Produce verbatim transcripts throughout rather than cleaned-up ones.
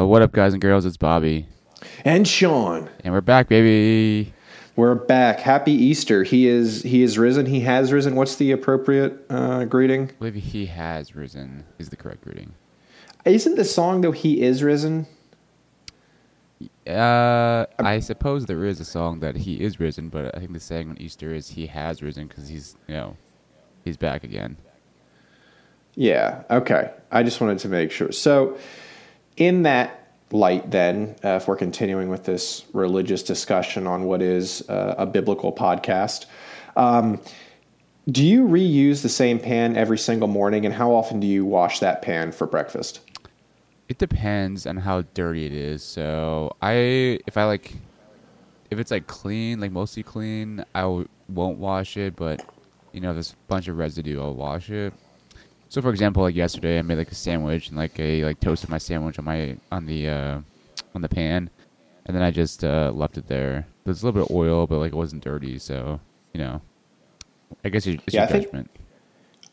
Oh, what up, guys and girls? It's Bobby. And Sean. And we're back, baby. We're back. Happy Easter. He is he is risen. He has risen. What's the appropriate uh, greeting? I believe he has risen is the correct greeting. Isn't the song, though, He Is Risen? Uh, I suppose there is a song that He Is Risen, but I think the saying on Easter is He Has Risen because he's, you know, he's back again. Yeah, okay. I just wanted to make sure. So in that light, then, uh, if we're continuing with this religious discussion on what is uh, a biblical podcast, um, do you reuse the same pan every single morning, and how often do you wash that pan for breakfast? It depends on how dirty it is. So I, if I like, if it's like clean, like mostly clean, I w- won't wash it. But you know, there's a bunch of residue, I'll wash it. So, for example, like yesterday, I made like a sandwich and like a like toasted my sandwich on my on the uh, on the pan, and then I just uh, left it there. There's a little bit of oil, but like it wasn't dirty, so you know, I guess it's yeah, your I judgment. Think,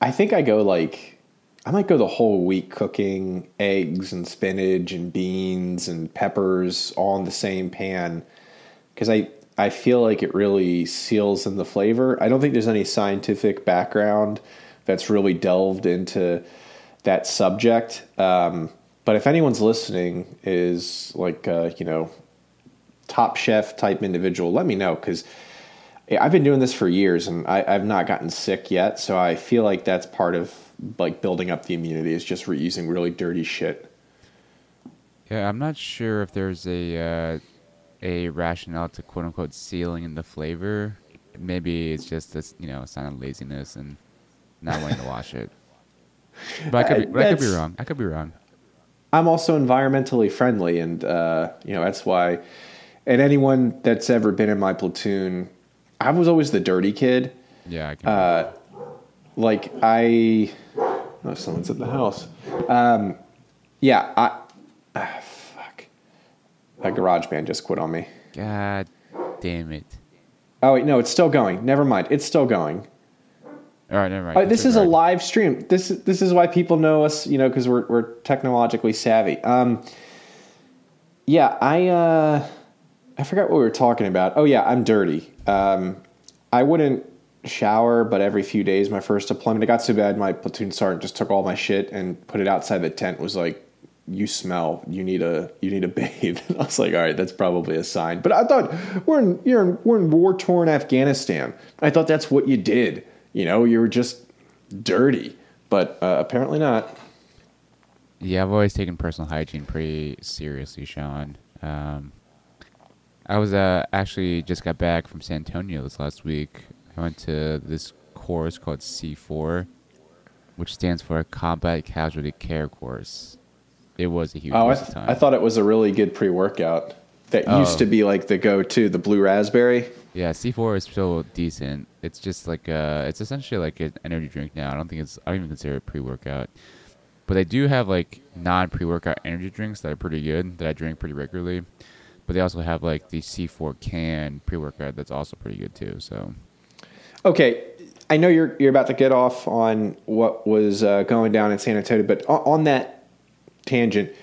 I think I go like I might go the whole week cooking eggs and spinach and beans and peppers all in the same pan because I I feel like it really seals in the flavor. I don't think there's any scientific background that's really delved into that subject. Um, but if anyone's listening is like, uh, you know, top chef type individual, let me know. Cause I've been doing this for years and I, I've not gotten sick yet. So I feel like that's part of like building up the immunity is just reusing really dirty shit. Yeah. I'm not sure if there's a, uh, a rationale to quote unquote sealing in the flavor. Maybe it's just this, you know, a sign of laziness and not wanting to wash it. But I could, be, I could be wrong. I could be wrong. I'm also environmentally friendly, and uh, you know that's why. And anyone that's ever been in my platoon, I was always the dirty kid. Yeah, I can. Uh, like I, oh, someone's at the house. Um, yeah, I. Ah, fuck. A garage band just quit on me. God damn it! Oh wait, no, it's still going. Never mind, it's still going. All right, never mind. Right, this That's is right. a live stream. This is this is why people know us, you know, because we're we're technologically savvy. Um, yeah, I uh, I forgot what we were talking about. Oh yeah, I'm dirty. Um, I wouldn't shower, but every few days, my first deployment, it got so bad, my platoon sergeant just took all my shit and put it outside the tent. Was like, you smell. You need a you need a bathe. And I was like, all right, that's probably a sign. But I thought we're in you're in, we're in war torn Afghanistan. I thought that's what you did. You know, you were just dirty, but uh, apparently not. Yeah, I've always taken personal hygiene pretty seriously, Sean. Um, I was uh, actually just got back from San Antonio this last week. I went to this course called C four, which stands for Combat Casualty Care Course. It was a huge oh, waste I th- of time. I thought it was a really good pre-workout that oh. used to be like the go-to, the Blue Raspberry. Yeah, C four is still decent. It's just like uh, it's essentially like an energy drink now. I don't think it's I don't even consider it pre-workout, but they do have like non-pre-workout energy drinks that are pretty good that I drink pretty regularly. But they also have like the C four can pre-workout that's also pretty good too. So, okay, I know you're you're about to get off on what was uh, going down in San Antonio, but on, on that tangent,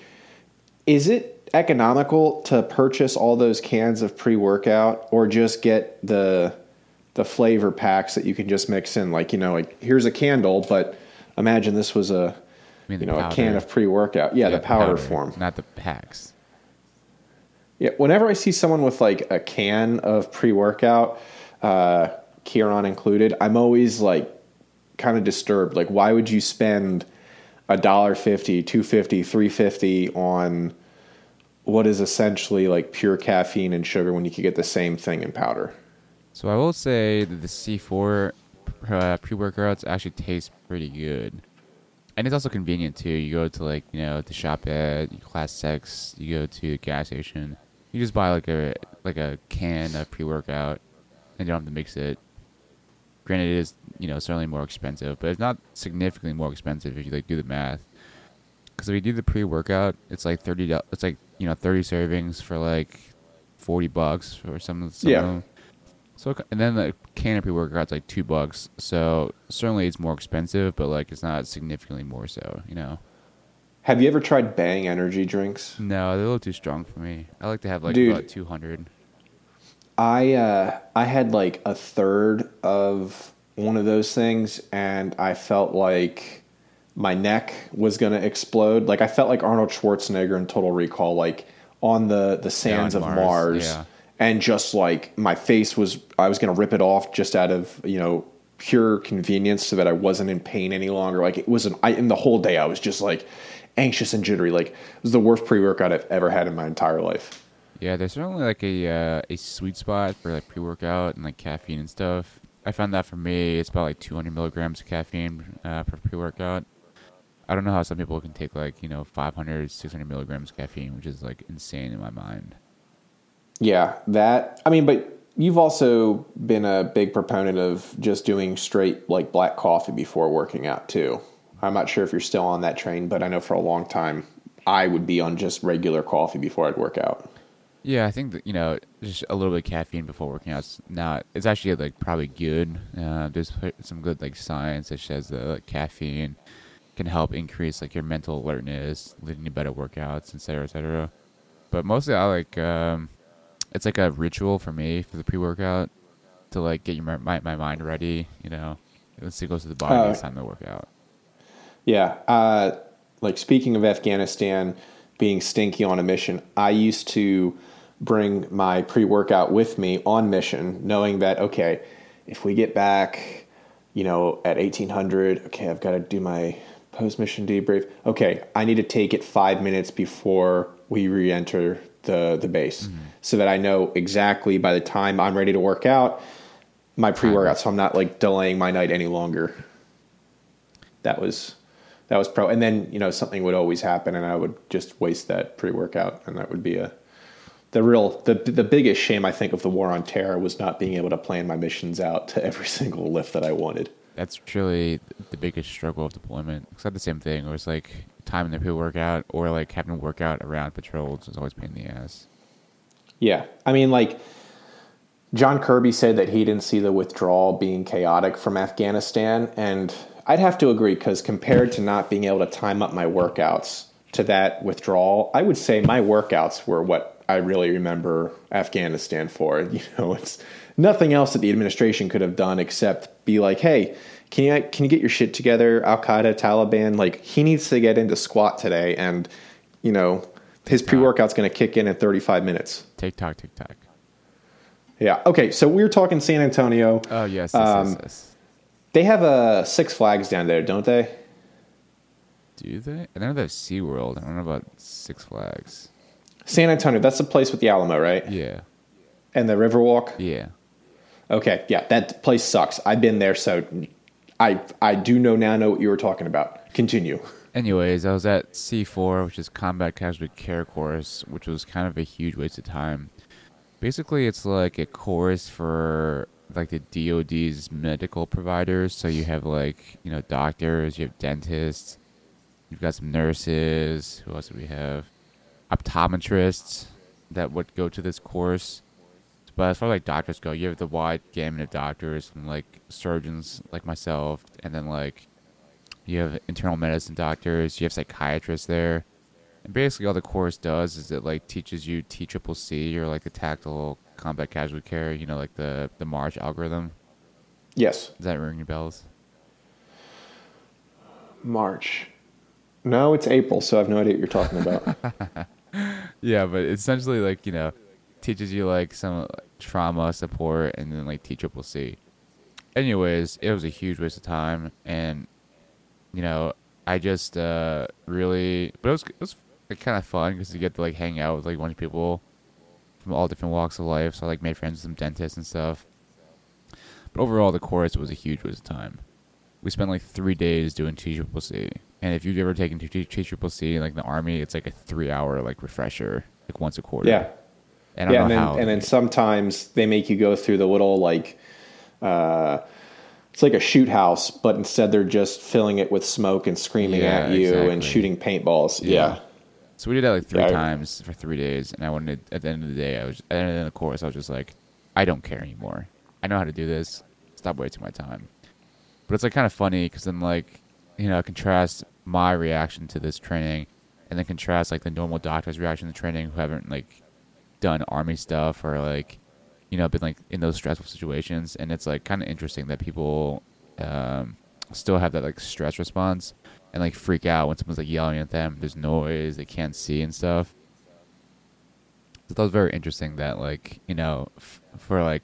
is it economical to purchase all those cans of pre-workout or just get the the flavor packs that you can just mix in, like, you know, like here's a candle, but imagine this was a I mean, you know powder. a can of pre-workout yeah, yeah the powder, powder form, not the packs. Yeah, whenever I see someone with like a can of pre-workout, uh Kieran included, I'm always like kind of disturbed, like why would you spend a dollar fifty, two fifty, three fifty on what is essentially like pure caffeine and sugar when you could get the same thing in powder? So I will say that the C four uh, pre-workouts actually taste pretty good. And it's also convenient too. You go to like, you know, the shop at Class Sex, you go to the gas station, you just buy like a like a can of pre-workout and you don't have to mix it. Granted, it is, you know, certainly more expensive, but it's not significantly more expensive if you like do the math. Because if you do the pre-workout, it's like thirty. It's like, you know, thirty servings for like forty bucks or something. something. Yeah. So and then the can of pre-workout's like two bucks. So certainly it's more expensive, but like it's not significantly more so. You know. Have you ever tried Bang energy drinks? No, they're a little too strong for me. I like to have like Dude, about two hundred. I uh, I had like a third of one of those things, and I felt like my neck was going to explode. Like I felt like Arnold Schwarzenegger in Total Recall, like on the, the sands yeah, on of Mars. Mars yeah. And just like my face was, I was going to rip it off just out of, you know, pure convenience so that I wasn't in pain any longer. Like it wasn't, I, and the whole day I was just like anxious and jittery. Like it was the worst pre-workout I've ever had in my entire life. Yeah. There's certainly like a, uh, a sweet spot for like pre-workout and like caffeine and stuff. I found that for me, it's about like two hundred milligrams of caffeine uh, per pre-workout. I don't know how some people can take like, you know, five hundred, six hundred milligrams of caffeine, which is like insane in my mind. Yeah, that, I mean, but you've also been a big proponent of just doing straight like black coffee before working out too. I'm not sure if you're still on that train, but I know for a long time I would be on just regular coffee before I'd work out. Yeah, I think that, you know, just a little bit of caffeine before working out is not, it's actually like probably good. Uh, there's some good like science that says that like, caffeine can help increase like your mental alertness, leading to better workouts, et cetera, et cetera. But mostly I like, um, it's like a ritual for me for the pre-workout to like get your, my, my mind ready, you know, once it goes to the body, uh, it's time to work out. Yeah. Uh, like speaking of Afghanistan being stinky on a mission, I used to bring my pre-workout with me on mission, knowing that, okay, if we get back, you know, at eighteen hundred, okay, I've got to do my post-mission debrief. Okay, I need to take it five minutes before we re-enter the, the base mm-hmm. so that I know exactly by the time I'm ready to work out my pre-workout. So I'm not like delaying my night any longer. That was, that was pro. And then, you know, something would always happen and I would just waste that pre-workout. And that would be a, the real, the, the biggest shame I think of the war on terror was not being able to plan my missions out to every single lift that I wanted. That's truly the biggest struggle of deployment. It's not the same thing. It was like time in the pre-workout or like having to work out around patrols is always a pain in the ass. Yeah. I mean, like John Kirby said that he didn't see the withdrawal being chaotic from Afghanistan. And I'd have to agree because compared to not being able to time up my workouts to that withdrawal, I would say my workouts were what I really remember Afghanistan for. You know, it's nothing else that the administration could have done except be like, hey, can you can you get your shit together, Al-Qaeda, Taliban? Like, he needs to get into squat today, and, you know, his pre-workout's going to kick in at thirty-five minutes. TikTok, TikTok. Yeah. Okay, so we were talking San Antonio. Oh, yes, yes, um, yes, yes. They have a Six Flags down there, don't they? Do they? I know they have SeaWorld. I don't know about Six Flags. San Antonio, that's the place with the Alamo, right? Yeah. And the Riverwalk? Yeah. Okay, yeah, that place sucks. I've been there, so... I I do know now know what you were talking about. Continue. Anyways, I was at C four, which is Combat Casualty Care Course, which was kind of a huge waste of time. Basically, it's like a course for like the D O D's medical providers. So you have like, you know, doctors, you have dentists, you've got some nurses. Who else do we have? Optometrists that would go to this course. But as far as like doctors go, you have the wide gamut of doctors and like surgeons like myself, and then like you have internal medicine doctors, you have psychiatrists there, and basically all the course does is it like teaches you T C C C or like the tactical combat casualty care, you know, like the the MARCH algorithm. Yes. Does that ring your bells? MARCH. No, it's April, so I have no idea what you're talking about. Yeah, but essentially like, you know, teaches you like some trauma support and then like T C C C. Anyways, it was a huge waste of time, and you know, I just uh really, but it was it was kind of fun because you get to like hang out with like a bunch of people from all different walks of life. So I like made friends with some dentists and stuff. But overall, the course was a huge waste of time. We spent like three days doing T C C C, and if you've ever taken T C C C like in the Army, it's like a three-hour like refresher like once a quarter. Yeah. And yeah, and then, and then sometimes they make you go through the little, like, uh, it's like a shoot house, but instead they're just filling it with smoke and screaming yeah, at you exactly. and shooting paintballs. Yeah. yeah. So we did that like three yeah. times for three days, and I wanted, at the end of the day, I was at the end of the course, I was just like, I don't care anymore. I know how to do this. Stop wasting my time. But it's like kind of funny because then, like, you know, contrast my reaction to this training and then contrast like the normal doctor's reaction to training who haven't like done army stuff or like, you know, been like in those stressful situations. And it's like kind of interesting that people um, still have that like stress response and like freak out when someone's like yelling at them. There's noise, they can't see and stuff. So that was very interesting that like, you know, f- for like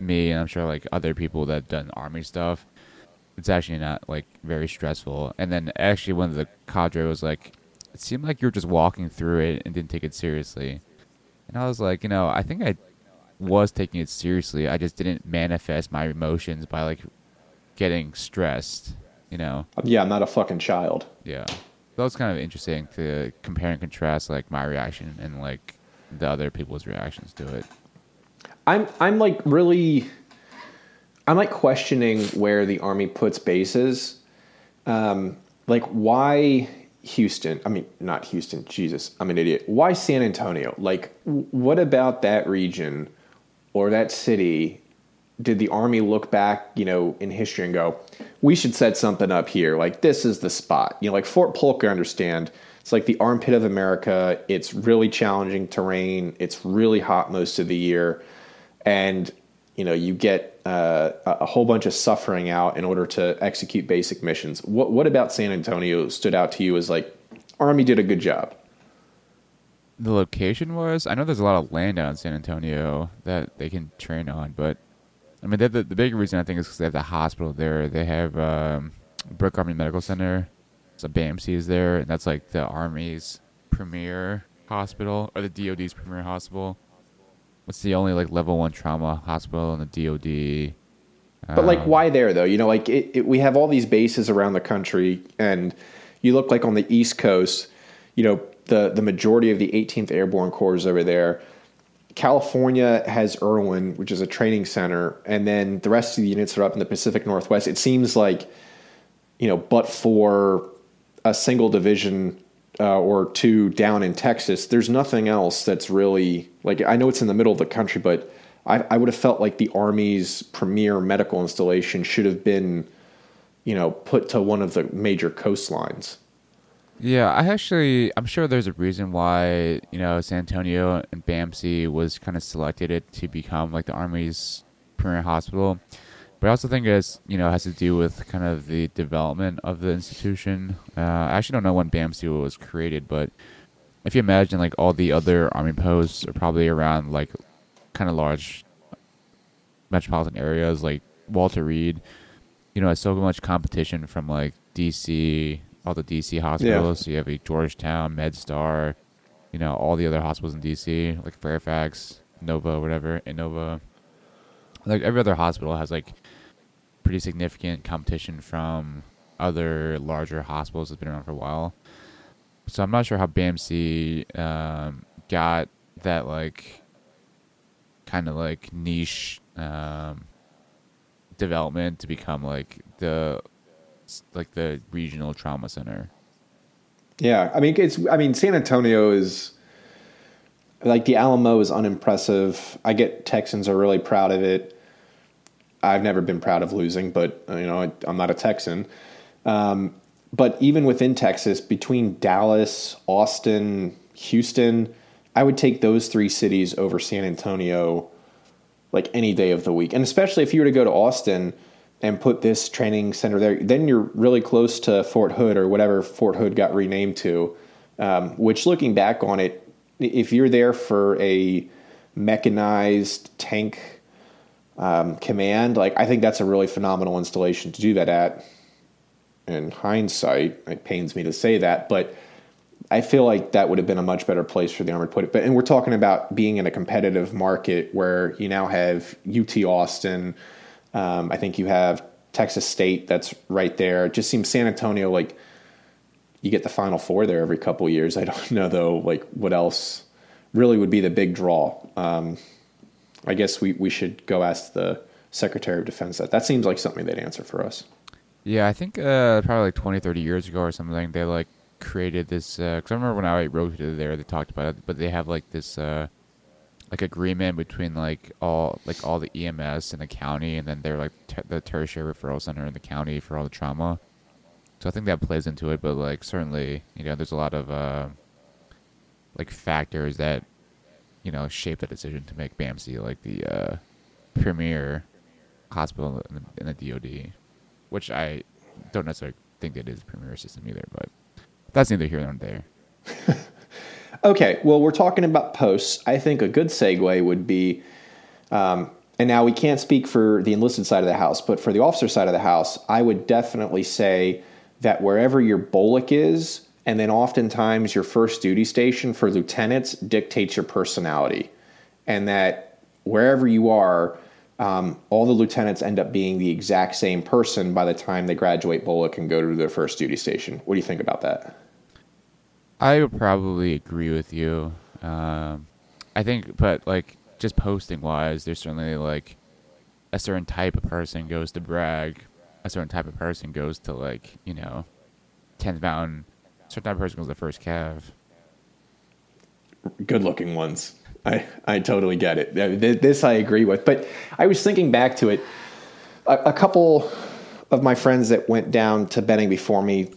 me and I'm sure like other people that have done army stuff, it's actually not like very stressful. And then actually one of the cadre was like, it seemed like you were just walking through it and didn't take it seriously. And I was like, you know, I think I was taking it seriously. I just didn't manifest my emotions by like getting stressed, you know? Yeah, I'm not a fucking child. Yeah. That was kind of interesting to compare and contrast like my reaction and like the other people's reactions to it. I'm I'm like really... I'm like questioning where the Army puts bases. Um, like why Houston? I mean, not Houston. Jesus, I'm an idiot. Why San Antonio? Like, w- what about that region or that city? Did the Army look back, you know, in history and go, we should set something up here. Like, this is the spot. You know, like Fort Polk, I understand. It's like the armpit of America. It's really challenging terrain. It's really hot most of the year. And, you know, you get Uh, a whole bunch of suffering out in order to execute basic missions. What what about San Antonio stood out to you as like, Army did a good job? The location was, I know there's a lot of land out in San Antonio that they can train on, but I mean, the, the big reason I think is because they have the hospital there. They have um, Brooke Army Medical Center. So B A M C is there, and that's like the Army's premier hospital, or the D O D's premier hospital. It's the only like level one trauma hospital in the D O D. Um, but like, why there though? You know, like it, it, we have all these bases around the country, and you look like on the East Coast, you know, the the majority of the eighteenth Airborne Corps is over there. California has Irwin, which is a training center, and then the rest of the units are up in the Pacific Northwest. It seems like, you know, but for a single division Uh, or two down in Texas, there's nothing else that's really like, I know it's in the middle of the country, but I, I would have felt like the Army's premier medical installation should have been, you know, put to one of the major coastlines. Yeah, I actually, I'm sure there's a reason why, you know, San Antonio and B A M C was kind of selected it to become like the Army's premier hospital. But I also think it's, you know, has to do with kind of the development of the institution. Uh, I actually don't know when B A M C was created, but if you imagine, like, all the other Army posts are probably around, like, kind of large metropolitan areas, like Walter Reed. You know, has so much competition from, like, D C, all the D C hospitals. Yeah. So you have, like, Georgetown, MedStar, you know, all the other hospitals in D C, like Fairfax, Nova, whatever, Innova. Like, every other hospital has, like, pretty significant competition from other larger hospitals that's been around for a while. So I'm not sure how B A M C um, got that, like, kind of, like, niche um, development to become, like, the like the regional trauma center. Yeah, I mean, it's I mean, San Antonio is... Like, the Alamo is unimpressive. I get Texans are really proud of it. I've never been proud of losing, but, you know, I, I'm not a Texan. Um, but even within Texas, between Dallas, Austin, Houston, I would take those three cities over San Antonio, like, any day of the week. And especially if you were to go to Austin and put this training center there, then you're really close to Fort Hood or whatever Fort Hood got renamed to, um, which, looking back on it, if you're there for a mechanized tank um, command, like, I think that's a really phenomenal installation to do that at. In hindsight, it pains me to say that, but I feel like that would have been a much better place for the Army to put it. But and we're talking about being in a competitive market where you now have U T Austin. Um, I think you have Texas State that's right there. It just seems San Antonio, like, you get the Final Four there every couple of years. I don't know, though, like, what else really would be the big draw. Um, I guess we, we should go ask the Secretary of Defense that. That seems like something they'd answer for us. Yeah, I think uh, probably like twenty, thirty years ago or something, they, like, created this... Because uh, I remember when I rotated there, they talked about it, but they have, like, this, uh, like, agreement between, like, all like all the E M S in the county, and then they're, like, ter- the tertiary referral center in the county for all the trauma. So I think that plays into it, but like certainly, you know, there's a lot of uh, like factors that, you know, shape that decision to make B A M C like the uh, premier hospital in the, in the D O D, which I don't necessarily think that is the premier system either, but that's neither here nor there. Okay, well, we're talking about posts. I think a good segue would be, um, and now we can't speak for the enlisted side of the house, but for the officer side of the house, I would definitely say that wherever your B O L C is, and then oftentimes your first duty station for lieutenants dictates your personality, and that wherever you are, um, all the lieutenants end up being the exact same person by the time they graduate B O L C and go to their first duty station. What do you think about that? I would probably agree with you. Um, I think, but like just posting wise, there's certainly like a certain type of person goes to brag, a certain type of person goes to like, you know, tenth Mountain, a certain type of person goes to first Cav. Good looking ones. I, I totally get it. This I agree with. But I was thinking back to it. A, a couple of my friends that went down to Benning before me,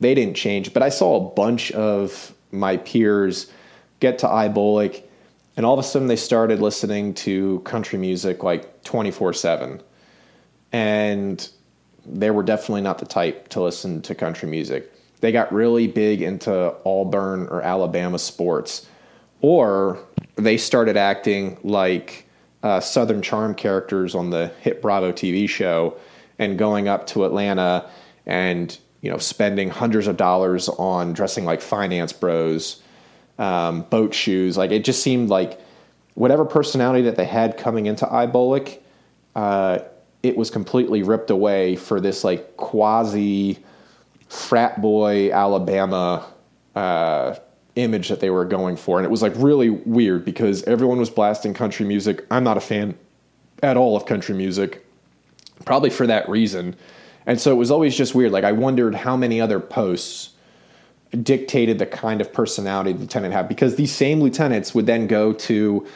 they didn't change, but I saw a bunch of my peers get to I B O L C, and all of a sudden they started listening to country music like twenty-four seven. And they were definitely not the type to listen to country music. They got really big into Auburn or Alabama sports, or they started acting like uh, Southern Charm characters on the hit Bravo T V show and going up to Atlanta and, you know, spending hundreds of dollars on dressing like finance bros, um, boat shoes. Like, it just seemed like whatever personality that they had coming into I B O L C, uh, it was completely ripped away for this like quasi frat boy Alabama uh, image that they were going for. And it was like really weird because everyone was blasting country music. I'm not a fan at all of country music, probably for that reason. And so it was always just weird. Like, I wondered how many other posts dictated the kind of personality the lieutenant had, because these same lieutenants would then go to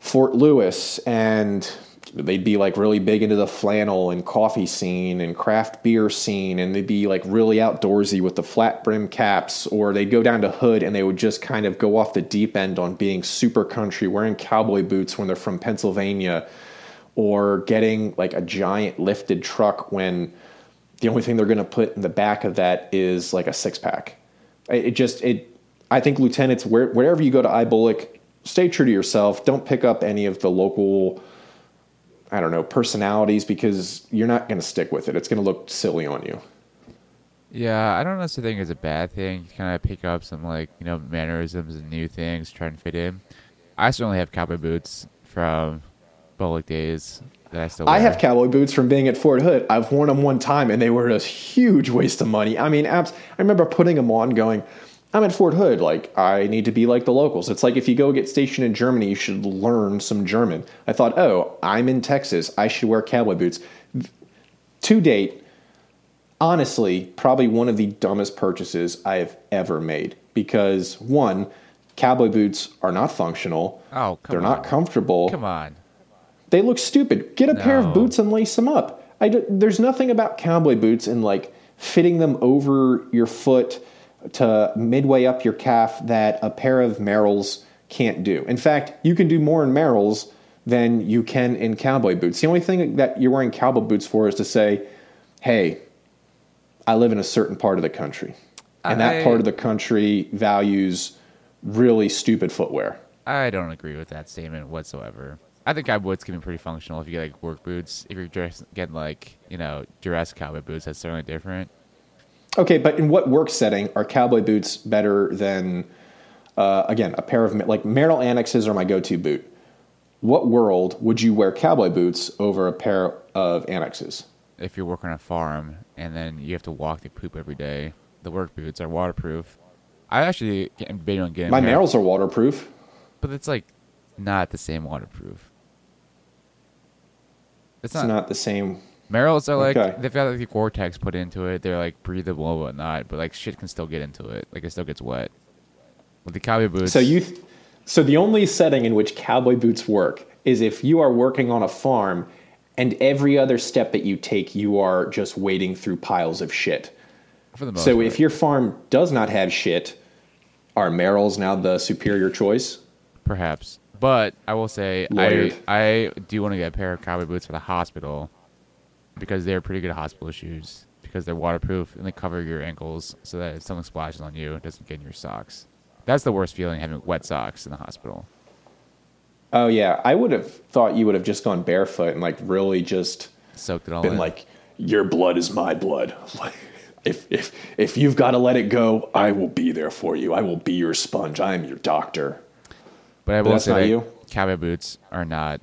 Fort Lewis and they'd be like really big into the flannel and coffee scene and craft beer scene. And they'd be like really outdoorsy with the flat brim caps, or they'd go down to Hood and they would just kind of go off the deep end on being super country, wearing cowboy boots when they're from Pennsylvania, or getting like a giant lifted truck when the only thing they're going to put in the back of that is like a six pack. It just, it, I think lieutenants, where, wherever you go to I B O L C, stay true to yourself. Don't pick up any of the local, I don't know, personalities, because you're not going to stick with it. It's going to look silly on you. Yeah. I don't necessarily think it's a bad thing to kind of pick up some like, you know, mannerisms and new things, try and fit in. I certainly have cowboy boots from B O L C days that I still wear. I have cowboy boots from being at Fort Hood. I've worn them one time, and they were a huge waste of money. I mean, abs- I remember putting them on going, I'm at Fort Hood. Like, I need to be like the locals. It's like if you go get stationed in Germany, you should learn some German. I thought, oh, I'm in Texas, I should wear cowboy boots. To date, honestly, probably one of the dumbest purchases I have ever made, because, one, cowboy boots are not functional. Oh, come They're on. not comfortable. Come on. They look stupid. Get a no. pair of boots and lace them up. I do, there's nothing about cowboy boots and like fitting them over your foot to midway up your calf that a pair of Merrells can't do. In fact, you can do more in Merrells than you can in cowboy boots. The only thing that you're wearing cowboy boots for is to say, hey, I live in a certain part of the country. And I, that part of the country values really stupid footwear. I don't agree with that statement whatsoever. I think cowboy boots can be pretty functional if you get like work boots. If you're dressed, getting like, you know, dress cowboy boots, that's certainly different. Okay, but in what work setting are cowboy boots better than, uh, again, a pair of, like, Merrell Annexes are my go-to boot. What world would you wear cowboy boots over a pair of Annexes? If you're working on a farm and then you have to walk the poop every day, the work boots are waterproof. I actually am debating on getting my Merrells are waterproof, but it's like not the same waterproof. It's not, it's not the same. Merrells are like, okay, they've got like the Gore-Tex put into it. They're like breathable and whatnot, but like shit can still get into it. Like, it still gets wet. With the cowboy boots. So you, th- so the only setting in which cowboy boots work is if you are working on a farm, and every other step that you take, you are just wading through piles of shit. For the most so part. If your farm does not have shit, are Merrells now the superior choice? Perhaps. But I will say, I, I do want to get a pair of cowboy boots for the hospital because they're pretty good hospital shoes because they're waterproof and they cover your ankles so that if something splashes on you, it doesn't get in your socks. That's the worst feeling, having wet socks in the hospital. Oh, yeah. I would have thought you would have just gone barefoot and, like, really just soaked it all been in. Like, your blood is my blood. Like, if if if you've got to let it go, I will be there for you. I will be your sponge. I am your doctor. But I will say that cowboy boots are not,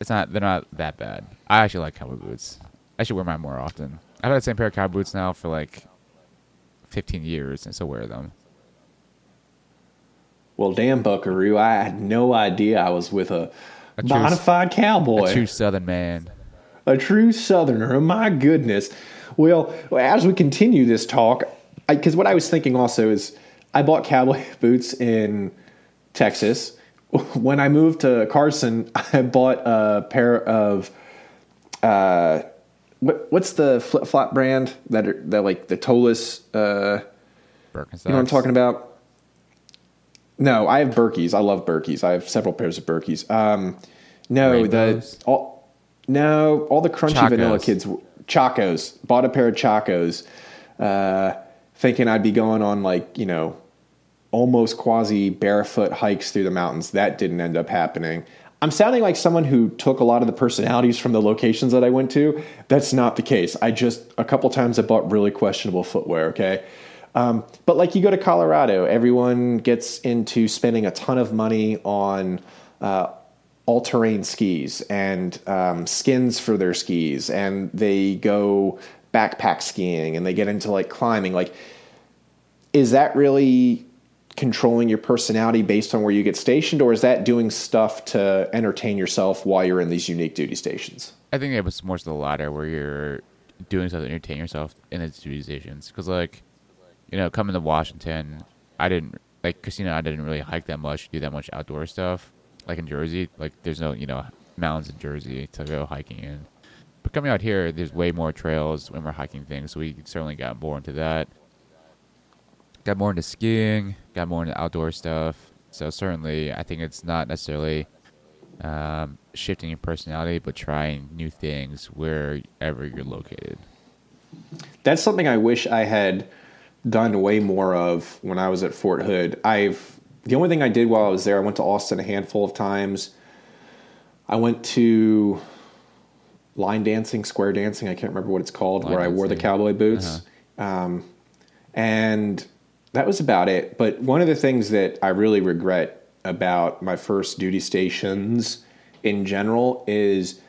it's not, they're not that bad. I actually like cowboy boots. I should wear mine more often. I've had the same pair of cowboy boots now for like fifteen years and still wear them. Well, damn, Buckaroo, I had no idea I was with a, a bona fide cowboy. A true Southern man. A true Southerner. My goodness. Well, as we continue this talk, because what I was thinking also is I bought cowboy boots in Texas. When I moved to Carson, I bought a pair of uh, what, what's the flip flop brand that are, that like the toeless? Uh, Birkenstocks. You know what I'm talking about? No, I have Birkies. I love Birkies. I have several pairs of Birkies. Um, no, Rainbows. the all no all the crunchy Chacos. Vanilla kids. Chacos. Bought a pair of Chacos, uh, thinking I'd be going on like you know. almost quasi barefoot hikes through the mountains. That didn't end up happening. I'm sounding like someone who took a lot of the personalities from the locations that I went to. That's not the case. I just, a couple times I bought really questionable footwear. Okay. Um, but like you go to Colorado, everyone gets into spending a ton of money on, uh, all terrain skis and, um, skins for their skis. And they go backpack skiing and they get into like climbing. Like, is that really controlling your personality based on where you get stationed, or is that doing stuff to entertain yourself while you're in these unique duty stations? I think it was more to the latter, where you're doing stuff to entertain yourself in these duty stations. Because, like, you know, coming to Washington, I didn't like Christina. I didn't really hike that much, do that much outdoor stuff. Like in Jersey, like there's no you know mountains in Jersey to go hiking in. But coming out here, there's way more trails when we're hiking things. So we certainly got more into that. Got more into skiing, got more into outdoor stuff. So certainly, I think it's not necessarily um, shifting your personality, but trying new things wherever you're located. That's something I wish I had done way more of when I was at Fort Hood. I've the only thing I did while I was there, I went to Austin a handful of times. I went to line dancing, square dancing. I can't remember what it's called, line where dancing. I wore the cowboy boots. Uh-huh. Um, and that was about it. But one of the things that I really regret about my first duty stations in general is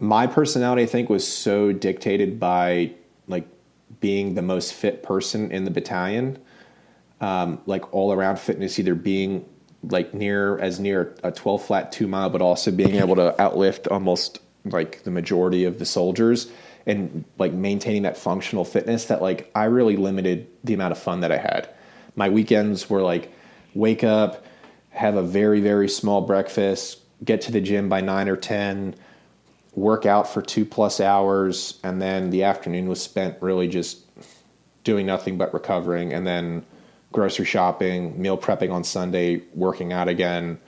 my personality, I think, was so dictated by, like, being the most fit person in the battalion. Um, like, all-around fitness, either being, like, near as near a twelve flat two mile, but also being able to outlift almost, like, the majority of the soldiers. And like maintaining that functional fitness that like I really limited the amount of fun that I had. My weekends were like wake up, have a very, very small breakfast, get to the gym by nine or ten, work out for two plus hours. And then the afternoon was spent really just doing nothing but recovering. And then grocery shopping, meal prepping on Sunday, working out again.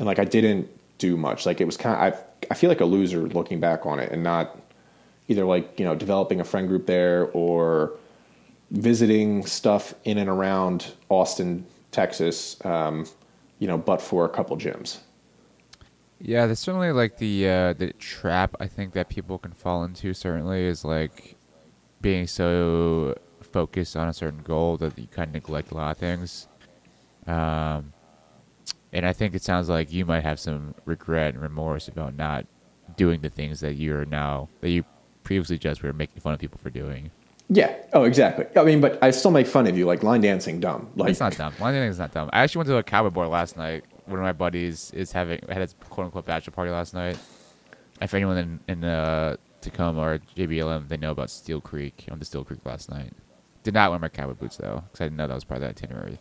And like, I didn't do much. Like it was kind of, I I feel like a loser looking back on it and not, either like, you know, developing a friend group there or visiting stuff in and around Austin, Texas, um, you know, but for a couple gyms. Yeah, there's certainly like the uh, the trap I think that people can fall into certainly is like being so focused on a certain goal that you kind of neglect a lot of things. Um, and I think it sounds like you might have some regret and remorse about not doing the things that you're now, that you previously just we were making fun of people for doing. Yeah. Oh, exactly. I mean, but I still make fun of you. Like line dancing, dumb. Like it's not dumb. Line dancing is not dumb. I actually went to a cowboy bar last night. One of my buddies is having had his quote unquote bachelor party last night. And for anyone in, in uh, Tacoma or J B L M, they know about Steel Creek. I went to Steel Creek last night. Did not wear my cowboy boots though, because I didn't know that was part of that itinerary.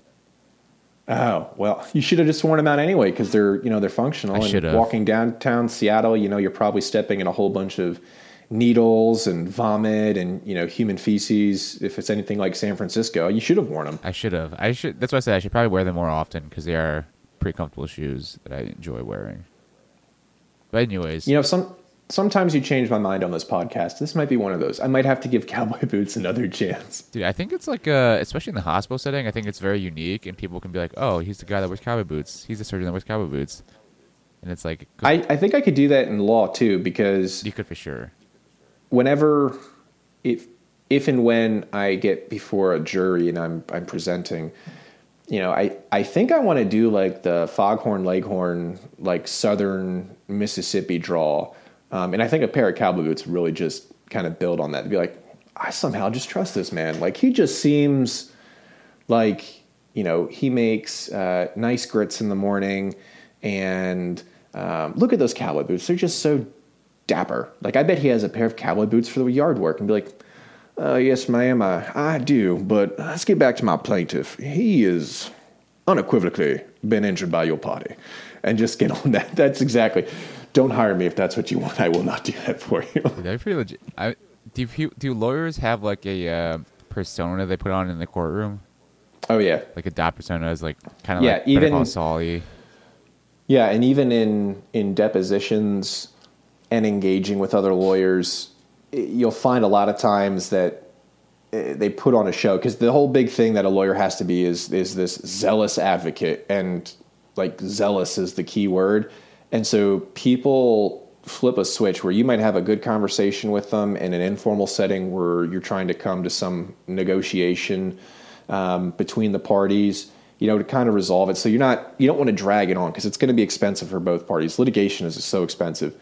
Oh well, you should have just worn them out anyway, because they're you know they're functional. I and should've. Walking downtown Seattle, you know, you're probably stepping in a whole bunch of needles and vomit and, you know, human feces. If it's anything like San Francisco, you should have worn them. I should have. I should. That's why I said I should probably wear them more often because they are pretty comfortable shoes that I enjoy wearing. But anyways, you know, some sometimes you change my mind on this podcast. This might be one of those. I might have to give cowboy boots another chance. Dude, I think it's like, uh, especially in the hospital setting, I think it's very unique and people can be like, oh, he's the guy that wears cowboy boots. He's the surgeon that wears cowboy boots. And it's like, I, I think I could do that in law too, because you could for sure. Whenever, if if and when I get before a jury and I'm I'm presenting, you know, I, I think I want to do like the Foghorn Leghorn, like Southern Mississippi draw, um, and I think a pair of cowboy boots really just kind of build on that. To be like, I somehow just trust this man. Like he just seems like, you know, he makes uh, nice grits in the morning, and um, look at those cowboy boots. They're just so dapper. Like, I bet he has a pair of cowboy boots for the yard work and be like, uh, yes, ma'am, I, I do, but let's get back to my plaintiff. He is unequivocally been injured by your party. And just get on that. That's exactly. Don't hire me if that's what you want. I will not do that for you. That'd be pretty legit. I, do, do lawyers have, like, a uh, persona they put on in the courtroom? Oh, yeah. Like, a dot persona is, like, kind of yeah, like even, Better Call Saul-y. Yeah, and even in, in depositions and engaging with other lawyers, you'll find a lot of times that they put on a show because the whole big thing that a lawyer has to be is is this zealous advocate, and like zealous is the key word. And so people flip a switch where you might have a good conversation with them in an informal setting where you're trying to come to some negotiation um, between the parties, you know, to kind of resolve it. So you're not, you don't want to drag it on because it's going to be expensive for both parties. Litigation is so expensive.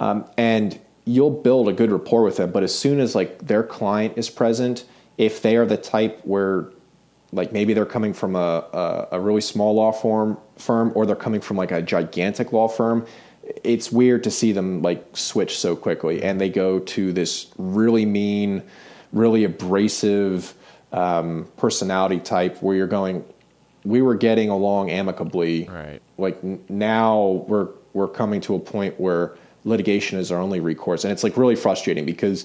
Um, and you'll build a good rapport with them. But as soon as like their client is present, if they are the type where like maybe they're coming from a, a, a really small law firm firm, or they're coming from like a gigantic law firm, it's weird to see them like switch so quickly. And they go to this really mean, really abrasive um, personality type where you're going, we were getting along amicably. Right. Like now we're, we're coming to a point where litigation is our only recourse. And it's like really frustrating because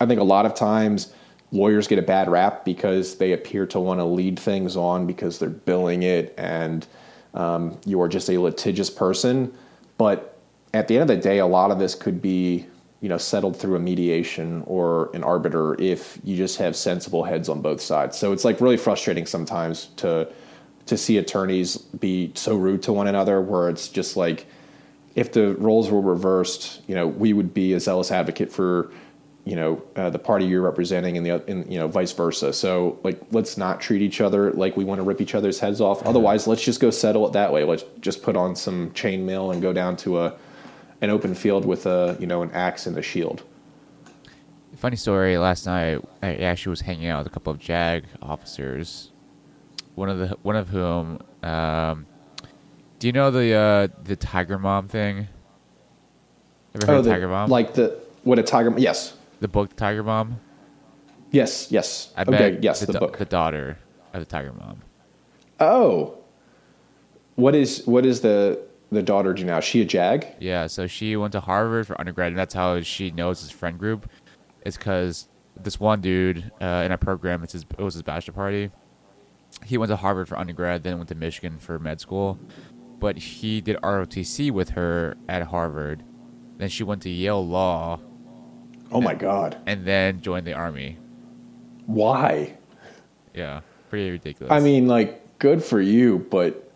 I think a lot of times lawyers get a bad rap because they appear to want to lead things on because they're billing it, and um, you are just a litigious person. But at the end of the day, a lot of this could be, you know, settled through a mediation or an arbiter if you just have sensible heads on both sides. So it's like really frustrating sometimes to to see attorneys be so rude to one another where it's just like, if the roles were reversed, you know, we would be a zealous advocate for, you know, uh, the party you're representing, and the, and, you know, vice versa. So like, let's not treat each other like we want to rip each other's heads off. Mm-hmm. Otherwise, let's just go settle it that way. Let's just put on some chainmail and go down to a, an open field with a, you know, an axe and a shield. Funny story. Last night, I actually was hanging out with a couple of JAG officers. One of the, one of whom, um, do you know the uh, the Tiger Mom thing? Ever heard oh, the, of Tiger Mom? Like the what a Tiger Mom? Yes. The book Tiger Mom. Yes, yes. I okay, bet yes. The, the book. The daughter of the Tiger Mom. Oh. What is what is the the daughter do now? Is she a JAG? Yeah. So she went to Harvard for undergrad, and that's how she knows his friend group. It's because this one dude uh, in our program, it's his, it was his bachelor party. He went to Harvard for undergrad, then went to Michigan for med school. But he did R O T C with her at Harvard. Then she went to Yale Law. Oh, and, my God. And then joined the Army. Why? Yeah, pretty ridiculous. I mean, like, good for you, but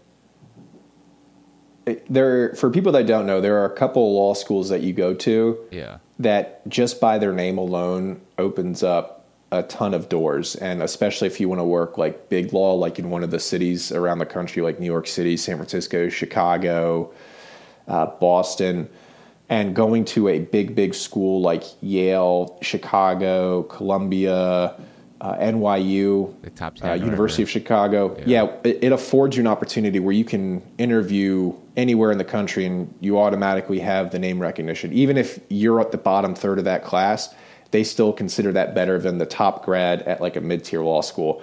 it, there, for people that don't know, there are a couple law schools that you go to yeah. that just by their name alone opens up a ton of doors, and especially if you want to work like big law, like in one of the cities around the country, like New York City, San Francisco, Chicago, uh, Boston, and going to a big, big school like Yale, Chicago, Columbia, uh, N Y U, the top ten, uh, University whatever. Of Chicago. Yeah, yeah it, it affords you an opportunity where you can interview anywhere in the country and you automatically have the name recognition. Even if you're at the bottom third of that class, they still consider that better than the top grad at like a mid-tier law school.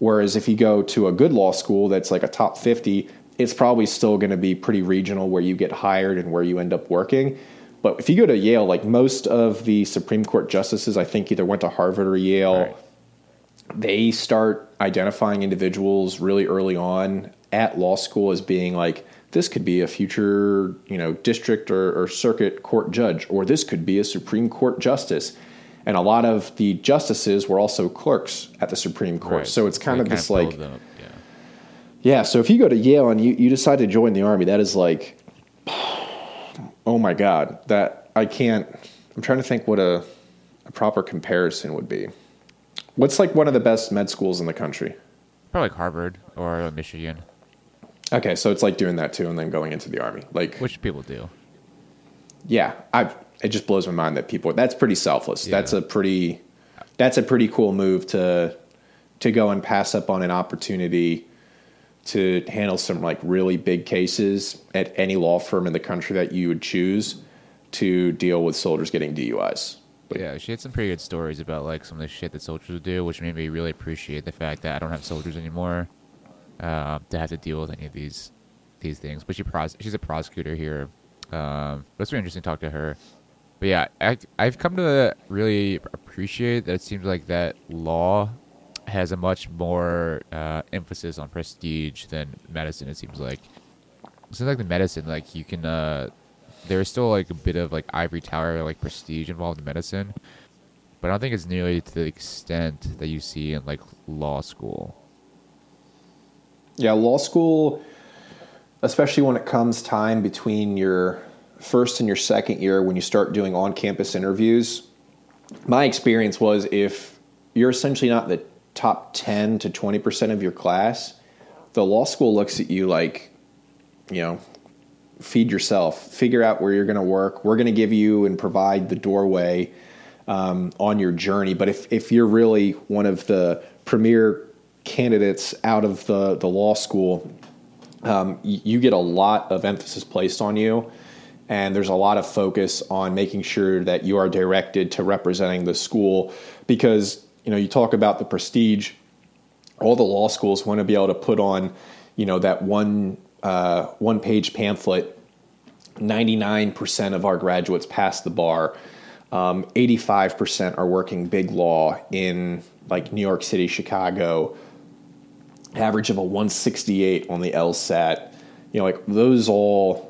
Whereas if you go to a good law school that's like a top fifty, it's probably still going to be pretty regional where you get hired and where you end up working. But if you go to Yale, like most of the Supreme Court justices, I think either went to Harvard or Yale. Right. They start identifying individuals really early on at law school as being like, this could be a future, you know, district or, or circuit court judge, or this could be a Supreme Court justice. And a lot of the justices were also clerks at the Supreme Court. Right. So it's kind they of this like, yeah. yeah. So if you go to Yale and you, you decide to join the Army, that is like, oh my God, that I can't, I'm trying to think what a, a proper comparison would be. What's like one of the best med schools in the country? Probably like Harvard or Michigan. Okay, so it's like doing that too and then going into the Army. Like, which people do. Yeah, I it just blows my mind that people, that's pretty selfless. Yeah. That's a pretty that's a pretty cool move to to go and pass up on an opportunity to handle some like really big cases at any law firm in the country that you would choose to deal with soldiers getting D U Is. Like, yeah, she had some pretty good stories about like some of the shit that soldiers would do, which made me really appreciate the fact that I don't have soldiers anymore. Um, to have to deal with any of these these things. But she pros- she's a prosecutor here. Um, but it's really interesting to talk to her. But yeah, I, I've come to really appreciate that it seems like that law has a much more uh, emphasis on prestige than medicine, it seems like. It seems like the medicine, like you can, uh, there's still like a bit of like ivory tower, like prestige involved in medicine. But I don't think it's nearly to the extent that you see in like law school. Yeah, law school, especially when it comes time between your first and your second year when you start doing on-campus interviews, my experience was if you're essentially not the top ten to twenty percent of your class, the law school looks at you like, you know, feed yourself, figure out where you're going to work. We're going to give you and provide the doorway um, on your journey. But if, if you're really one of the premier candidates out of the, the law school, um, you, you get a lot of emphasis placed on you. And there's a lot of focus on making sure that you are directed to representing the school because, you know, you talk about the prestige, all the law schools want to be able to put on, you know, that one, uh, one page pamphlet, ninety-nine percent of our graduates pass the bar. Um, eighty-five percent are working big law in like New York City, Chicago, average of a one sixty-eight on the LSAT, you know, like those all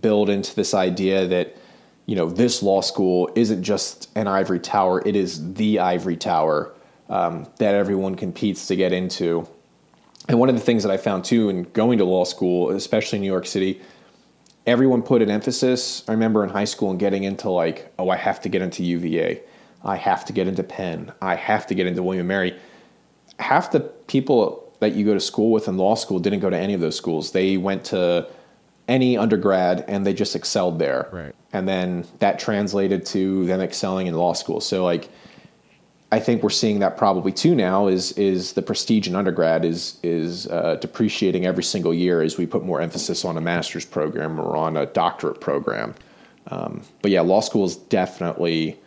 build into this idea that, you know, this law school isn't just an ivory tower. It is the ivory tower um, that everyone competes to get into. And one of the things that I found too, in going to law school, especially in New York City, everyone put an emphasis. I remember in high school and getting into like, oh, I have to get into U V A. I have to get into Penn. I have to get into William and Mary. Half the people that you go to school with in law school didn't go to any of those schools. They went to any undergrad and they just excelled there. Right. And then that translated to them excelling in law school. So like, I think we're seeing that probably too now is, is the prestige in undergrad is, is uh, depreciating every single year as we put more emphasis on a master's program or on a doctorate program. Um, but yeah, law school is definitely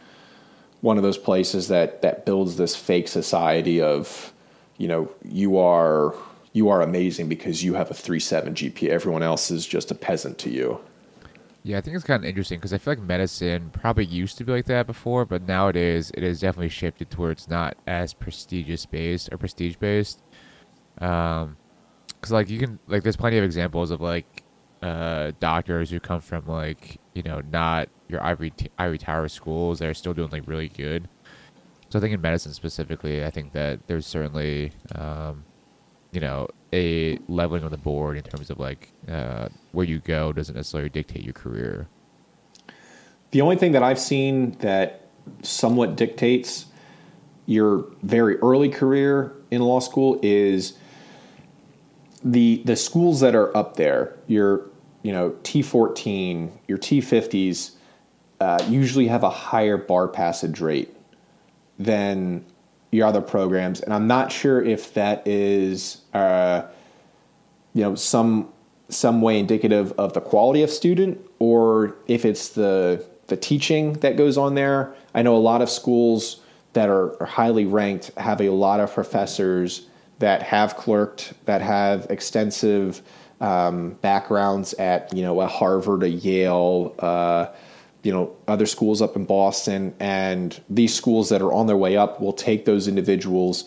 one of those places that, that builds this fake society of, you know, you are you are amazing because you have a three point seven G P A. Everyone else is just a peasant to you. Yeah, I think it's kind of interesting because I feel like medicine probably used to be like that before, but nowadays it is definitely shifted towards not as prestigious based or prestige based. Um, because like you can like there's plenty of examples of like uh, doctors who come from like, you know, not your ivory t- ivory tower schools that are still doing like really good. So I think in medicine specifically, I think that there's certainly, um, you know, a leveling on the board in terms of like uh, where you go doesn't necessarily dictate your career. The only thing that I've seen that somewhat dictates your very early career in law school is the the schools that are up there. Your, you know, T fourteen, your T fifties uh, usually have a higher bar passage rate than your other programs. And I'm not sure if that is, uh, you know, some, some way indicative of the quality of student or if it's the, the teaching that goes on there. I know a lot of schools that are, are highly ranked have a lot of professors that have clerked, that have extensive um, backgrounds at, you know, a Harvard, a Yale, uh, you know, other schools up in Boston, and these schools that are on their way up will take those individuals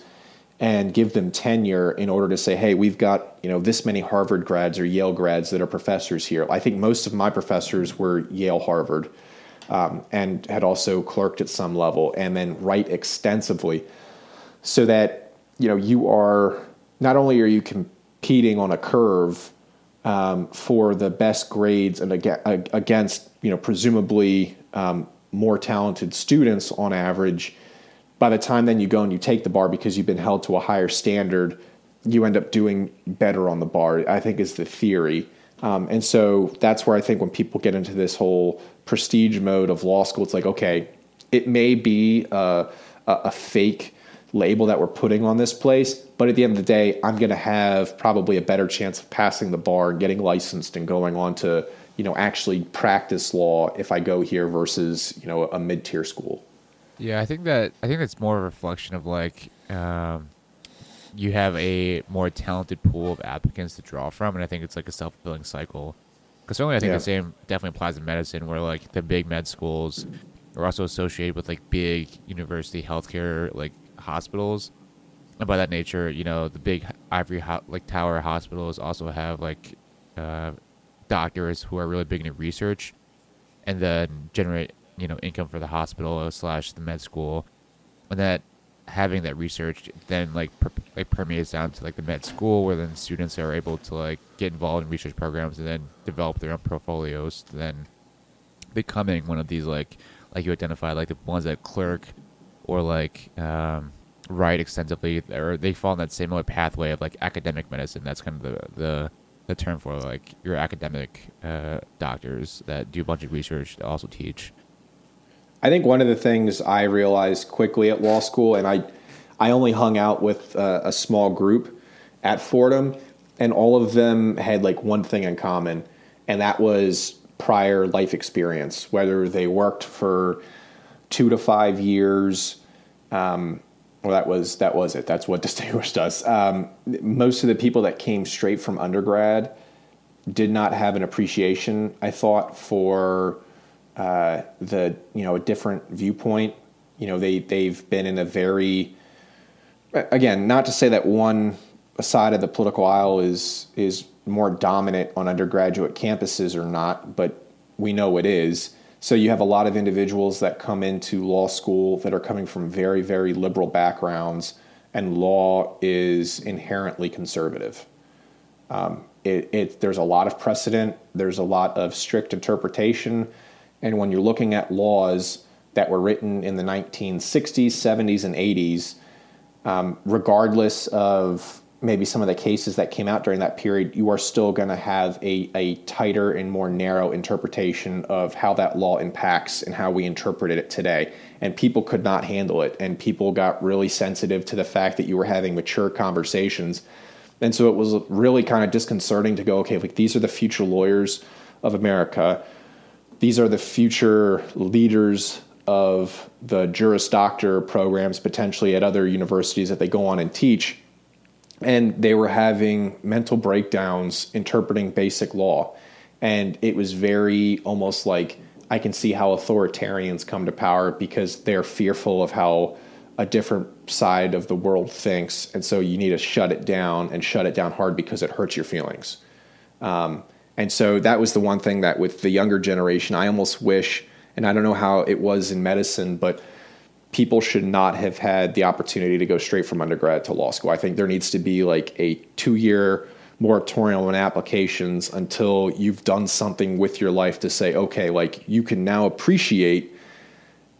and give them tenure in order to say, hey, we've got, you know, this many Harvard grads or Yale grads that are professors here. I think most of my professors were Yale, Harvard, um, and had also clerked at some level, and then write extensively, so that, you know, you are, not only are you competing on a curve um, for the best grades and against, you know, presumably um, more talented students on average, by the time then you go and you take the bar because you've been held to a higher standard, you end up doing better on the bar, I think is the theory. Um, and so that's where I think when people get into this whole prestige mode of law school, it's like, okay, it may be a, a, a fake label that we're putting on this place, but at the end of the day, I'm going to have probably a better chance of passing the bar and getting licensed and going on to, you know, actually practice law if I go here versus, you know, a mid-tier school. Yeah, I think that I think that's more a reflection of like um, you have a more talented pool of applicants to draw from, and I think it's like a self-fulfilling cycle. Because certainly, I think yeah. the same definitely applies in medicine, where like the big med schools are also associated with like big university healthcare like hospitals, and by that nature, you know, the big ivory ho- like tower hospitals also have like uh, doctors who are really big into research, and then generate, you know, income for the hospital slash the med school, and that having that research then like, per, like permeates down to like the med school, where then students are able to like get involved in research programs and then develop their own portfolios to then becoming one of these like, like you identified, like the ones that clerk or like um, write extensively, or they fall in that similar pathway of like academic medicine. That's kind of the the, the term for like your academic uh, doctors that do a bunch of research to also teach. I think one of the things I realized quickly at law school, and I, I only hung out with uh, a small group at Fordham, and all of them had like one thing in common, and that was prior life experience, whether they worked for two to five years. Um, well, that was, that was it. That's what distinguished us. Um, most of the people that came straight from undergrad did not have an appreciation, I thought, for Uh, the, you know, a different viewpoint. You know, they, they've been in a very, again, not to say that one side of the political aisle is, is more dominant on undergraduate campuses or not, but we know it is. So you have a lot of individuals that come into law school that are coming from very, very liberal backgrounds, and law is inherently conservative. Um, it, it, there's a lot of precedent. There's a lot of strict interpretation. And when you're looking at laws that were written in the nineteen sixties, seventies, and eighties, um, regardless of maybe some of the cases that came out during that period, you are still going to have a, a tighter and more narrow interpretation of how that law impacts and how we interpret it today. And people could not handle it. And people got really sensitive to the fact that you were having mature conversations. And so it was really kind of disconcerting to go, okay, like these are the future lawyers of America. These are the future leaders of the Juris Doctor programs, potentially at other universities that they go on and teach. And they were having mental breakdowns interpreting basic law. And it was very almost like, I can see how authoritarians come to power because they're fearful of how a different side of the world thinks. And so you need to shut it down, and shut it down hard because it hurts your feelings. Um, And so that was the one thing that with the younger generation, I almost wish, and I don't know how it was in medicine, but people should not have had the opportunity to go straight from undergrad to law school. I think there needs to be like a two-year moratorium on applications until you've done something with your life to say, okay, like you can now appreciate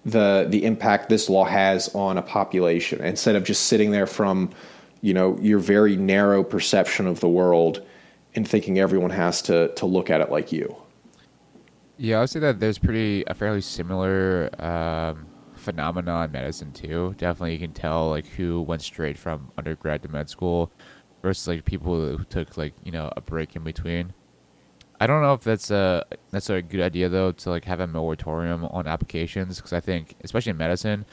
the the impact this law has on a population, instead of just sitting there from, you know, your very narrow perception of the world and thinking everyone has to to look at it like you. Yeah, I would say that there's pretty a fairly similar um, phenomenon in medicine too. Definitely, you can tell like who went straight from undergrad to med school versus like people who took like, you know, a break in between. I don't know if that's a that's a good idea though, to like have a moratorium on applications, because I think especially in medicine,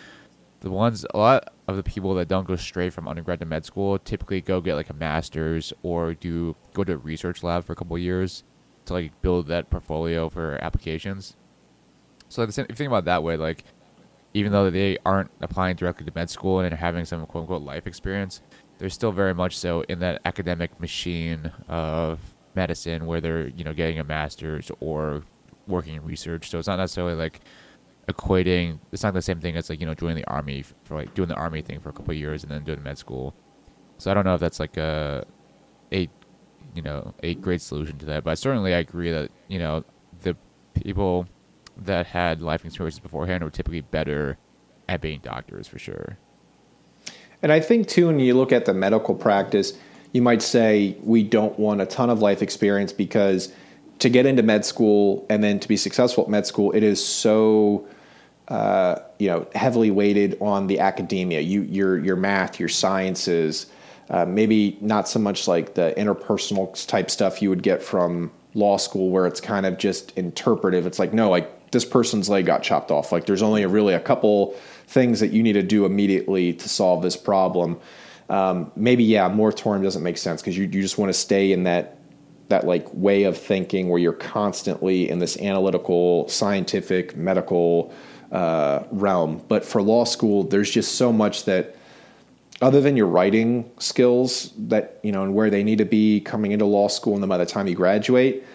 the ones a lot of the people that don't go straight from undergrad to med school typically go get like a master's or do go to a research lab for a couple of years to like build that portfolio for applications. So like the same, if you think about it that way, like even though they aren't applying directly to med school and having some quote unquote life experience, they're still very much so in that academic machine of medicine where they're, you know, getting a master's or working in research. So it's not necessarily like equating, it's not the same thing as like, you know, joining the army for like doing the army thing for a couple of years and then doing med school. So I don't know if that's like a, a, you know, a great solution to that, but certainly I agree that, you know, the people that had life experiences beforehand were typically better at being doctors for sure. And I think too, when you look at the medical practice, you might say we don't want a ton of life experience because to get into med school and then to be successful at med school, it is so, uh, you know, heavily weighted on the academia, you, your, your math, your sciences, uh, maybe not so much like the interpersonal type stuff you would get from law school where it's kind of just interpretive. It's like, no, like this person's leg got chopped off. Like there's only a really a couple things that you need to do immediately to solve this problem. Um, maybe, yeah, moratorium doesn't make sense because you, you just want to stay in that, that like way of thinking where you're constantly in this analytical, scientific, medical uh, realm. But for law school, there's just so much that other than your writing skills that, you know, and where they need to be coming into law school. And then by the time you graduate,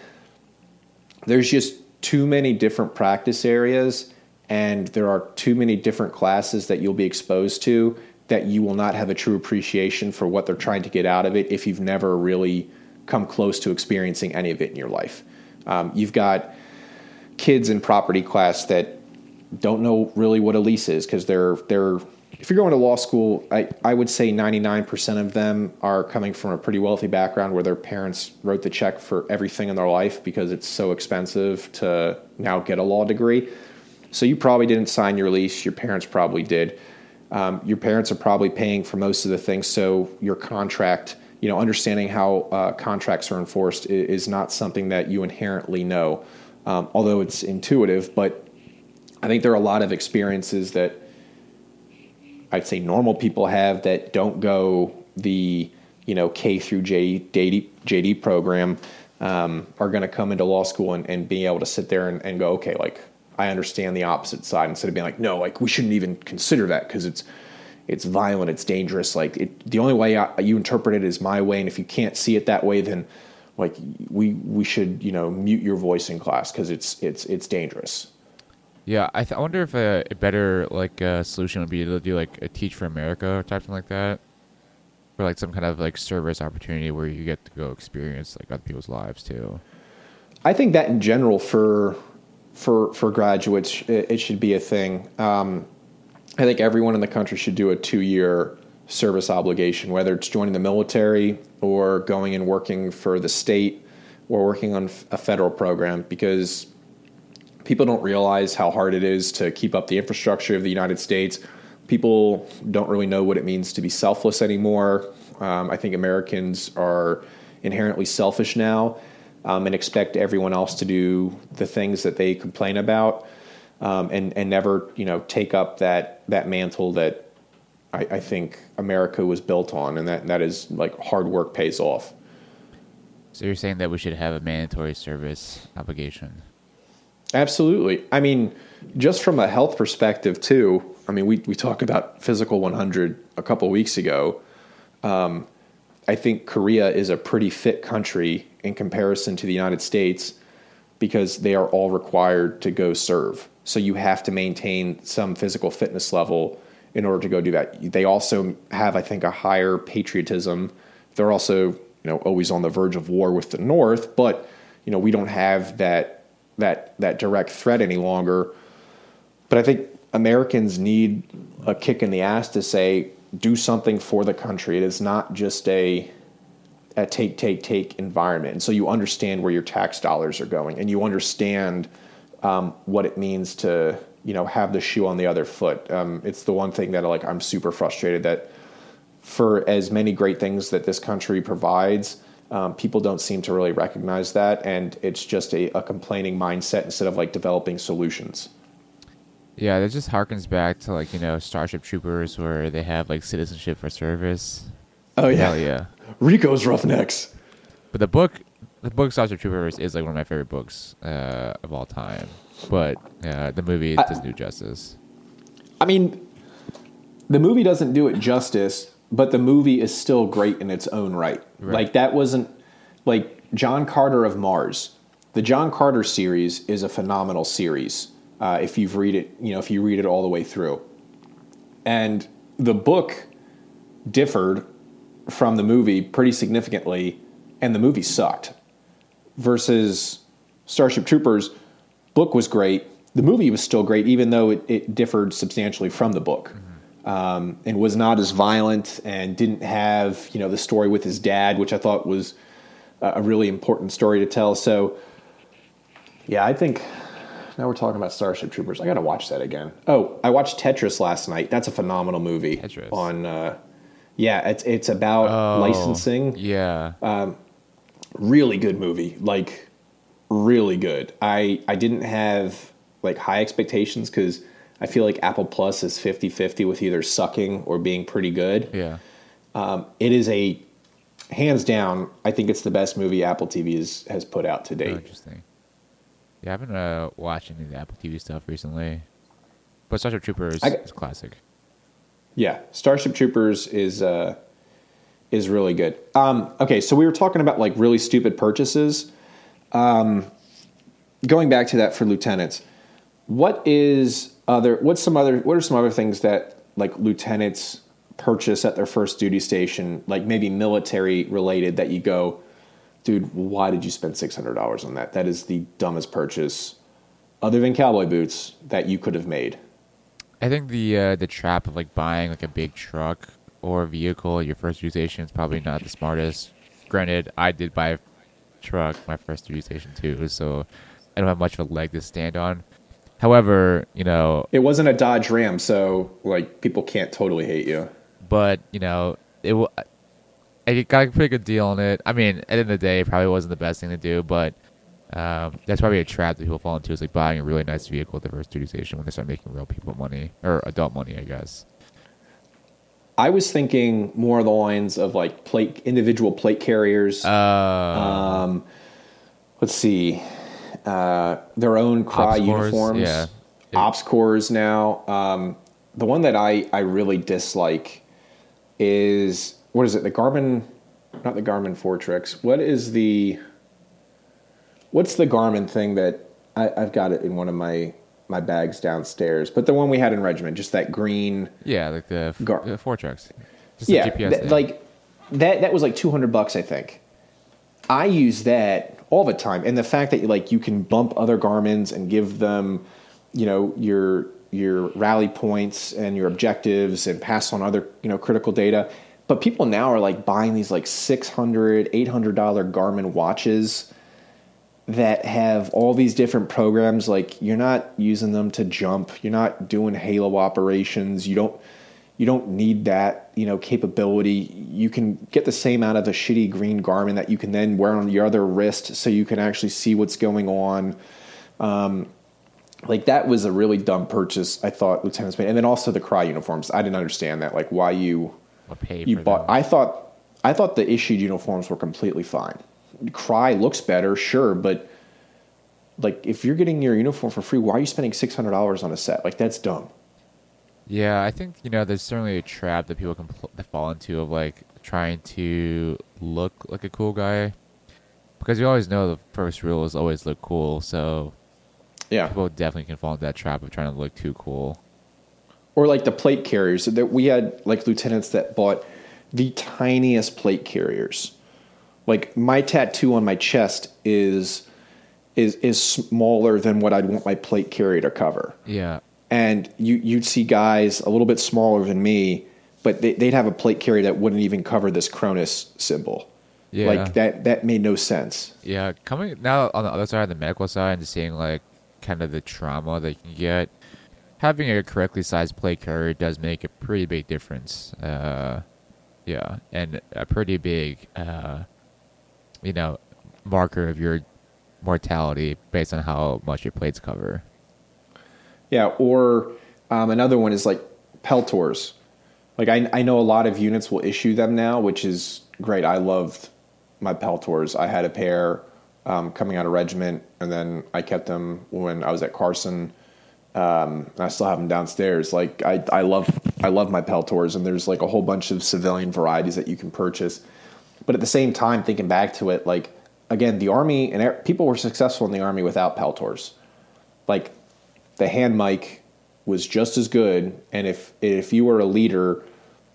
there's just too many different practice areas and there are too many different classes that you'll be exposed to that you will not have a true appreciation for what they're trying to get out of it if you've never really come close to experiencing any of it in your life. Um, you've got kids in property class that don't know really what a lease is because they're, they're, if you're going to law school, I, I would say ninety-nine percent of them are coming from a pretty wealthy background where their parents wrote the check for everything in their life because it's so expensive to now get a law degree. So you probably didn't sign your lease. Your parents probably did. Um, your parents are probably paying for most of the things. So your contract, you know, understanding how uh, contracts are enforced is, is not something that you inherently know, um, although it's intuitive. But I think there are a lot of experiences that I'd say normal people have that don't go the, you know, K through J D, J D, J D program, um, are going to come into law school and, and be able to sit there and, and go, okay, like I understand the opposite side instead of being like, no, like we shouldn't even consider that because it's, it's violent, it's dangerous. Like it, the only way I, you interpret it is my way. And if you can't see it that way, then like we, we should, you know, mute your voice in class because it's, it's, it's dangerous. Yeah, I, th- I wonder if a, a better like uh, solution would be to do like a Teach for America or type something like that, or like some kind of like service opportunity where you get to go experience like other people's lives too. I think that in general for for for graduates, it, it should be a thing. Um, I think everyone in the country should do a two-year service obligation, whether it's joining the military or going and working for the state or working on a federal program, because people don't realize how hard it is to keep up the infrastructure of the United States. People don't really know what it means to be selfless anymore. Um, I think Americans are inherently selfish now um, and expect everyone else to do the things that they complain about um, and, and never, you know, take up that, that mantle that I, I think America was built on. And that, that is like hard work pays off. So you're saying that we should have a mandatory service obligation? Absolutely. I mean, just from a health perspective too, I mean, we, we talked about Physical one hundred a couple weeks ago. Um, I think Korea is a pretty fit country in comparison to the United States because they are all required to go serve. So you have to maintain some physical fitness level in order to go do that. They also have, I think, a higher patriotism. They're also, you know, always on the verge of war with the North, but, you know, we don't have that that that direct threat any longer. But I think Americans need a kick in the ass to say, do something for the country. It is not just a a take, take, take environment. And so you understand where your tax dollars are going and you understand um, what it means to, you know, have the shoe on the other foot. Um, it's the one thing that like I'm super frustrated that for as many great things that this country provides, Um, people don't seem to really recognize that, and it's just a, a complaining mindset instead of like developing solutions. Yeah, that just harkens back to like, you know, Starship Troopers where they have like citizenship for service. Oh yeah, hell yeah. Rico's Roughnecks. But the book The book South Jersey True Believers is like one of my favorite books uh, of all time, but uh, the movie I, doesn't do justice. I mean, the movie doesn't do it justice, but the movie is still great in its own right. right. Like that wasn't like John Carter of Mars. The John Carter series is a phenomenal series. Uh, if you've read it, you know, if you read it all the way through, and the book differed from the movie pretty significantly, and the movie sucked. Versus Starship Troopers, book was great. The movie was still great, even though it, it differed substantially from the book, mm-hmm. um, and was not as violent and didn't have, you know, the story with his dad, which I thought was a really important story to tell. So, yeah, I think. Now we're talking about Starship Troopers. I got to watch that again. Oh, I watched Tetris last night. That's a phenomenal movie. Tetris. On, uh, yeah, it's it's about oh, licensing. Yeah. Um, really good movie. Like, really good. I, I didn't have, like, high expectations because I feel like Apple Plus is fifty-fifty with either sucking or being pretty good. Yeah. Um, it is a, hands down, I think it's the best movie Apple T V is, has put out to date. Oh, interesting. Yeah, I haven't uh, watched any of the Apple T V stuff recently, but Starship Troopers I, is classic. Yeah, Starship Troopers is uh, is really good. Um, okay, so we were talking about like really stupid purchases. Um, going back to that for lieutenants, what is other? What's some other? What are some other things that like lieutenants purchase at their first duty station? Like maybe military related that you go. Dude, why did you spend six hundred dollars on that? That is the dumbest purchase, other than cowboy boots, that you could have made. I think the uh, the trap of like buying like a big truck or vehicle at your first duty station is probably not the smartest. Granted, I did buy a truck my first duty station too, so I don't have much of a leg to stand on. However, you know, it wasn't a Dodge Ram, so like people can't totally hate you. But you know, it will. I got a pretty good deal on it. I mean, at the end of the day, it probably wasn't the best thing to do, but um, that's probably a trap that people fall into, is like buying a really nice vehicle at the first duty station when they start making real people money, or adult money, I guess. I was thinking more of the lines of like plate, individual plate carriers. Uh, um, let's see. Uh, their own Cry uniforms. Yeah. Ops Cores now. Um, the one that I, I really dislike is... What is it? The Garmin, not the Garmin Foretrex. What is the, what's the Garmin thing that I, I've got it in one of my, my bags downstairs, but the one we had in regiment, just that green. Yeah. Like the, Gar- the Foretrex. Just yeah. The G P S th- like that, that was like two hundred bucks, I think. I use that all the time. And the fact that you like, you can bump other Garmins and give them, you know, your, your rally points and your objectives and pass on other, you know, critical data. But people now are like buying these like six hundred dollars, eight hundred dollars Garmin watches that have all these different programs. Like you're not using them to jump. You're not doing halo operations. You don't, you don't need that, you know, capability. You can get the same out of a shitty green Garmin that you can then wear on your other wrist so you can actually see what's going on. Um, like that was a really dumb purchase, I thought, lieutenants made. And then also the Cry uniforms. I didn't understand that. Like why you... Pay you bought. Them. I thought. I thought the issued uniforms were completely fine. Cry looks better, sure, but like if you're getting your uniform for free, why are you spending six hundred dollars on a set? Like that's dumb. Yeah, I think you know there's certainly a trap that people can pl- that fall into of like trying to look like a cool guy, because you always know the first rule is always look cool. So yeah, people definitely can fall into that trap of trying to look too cool. Or like the plate carriers that we had, like lieutenants that bought the tiniest plate carriers. Like my tattoo on my chest is is is smaller than what I'd want my plate carrier to cover. Yeah. And you you'd see guys a little bit smaller than me, but they, they'd have a plate carrier that wouldn't even cover this Cronus symbol. Yeah. Like that that made no sense. Yeah. Coming now on the other side, the medical side, and just seeing like kind of the trauma that you can get. Having a correctly sized plate carrier does make a pretty big difference. Uh, yeah, and a pretty big, uh, you know, marker of your mortality based on how much your plates cover. Yeah, or um, another one is like Peltors. Like I, I know a lot of units will issue them now, which is great. I loved my Peltors. I had a pair. um, coming out of regiment. And then I kept them when I was at Carson. Um, and I still have them downstairs. Like I, I love, I love my Peltors, and there's like a whole bunch of civilian varieties that you can purchase. But at the same time, thinking back to it, like, again, the Army and people were successful in the Army without Peltors. Like the hand mic was just as good. And if, if you were a leader,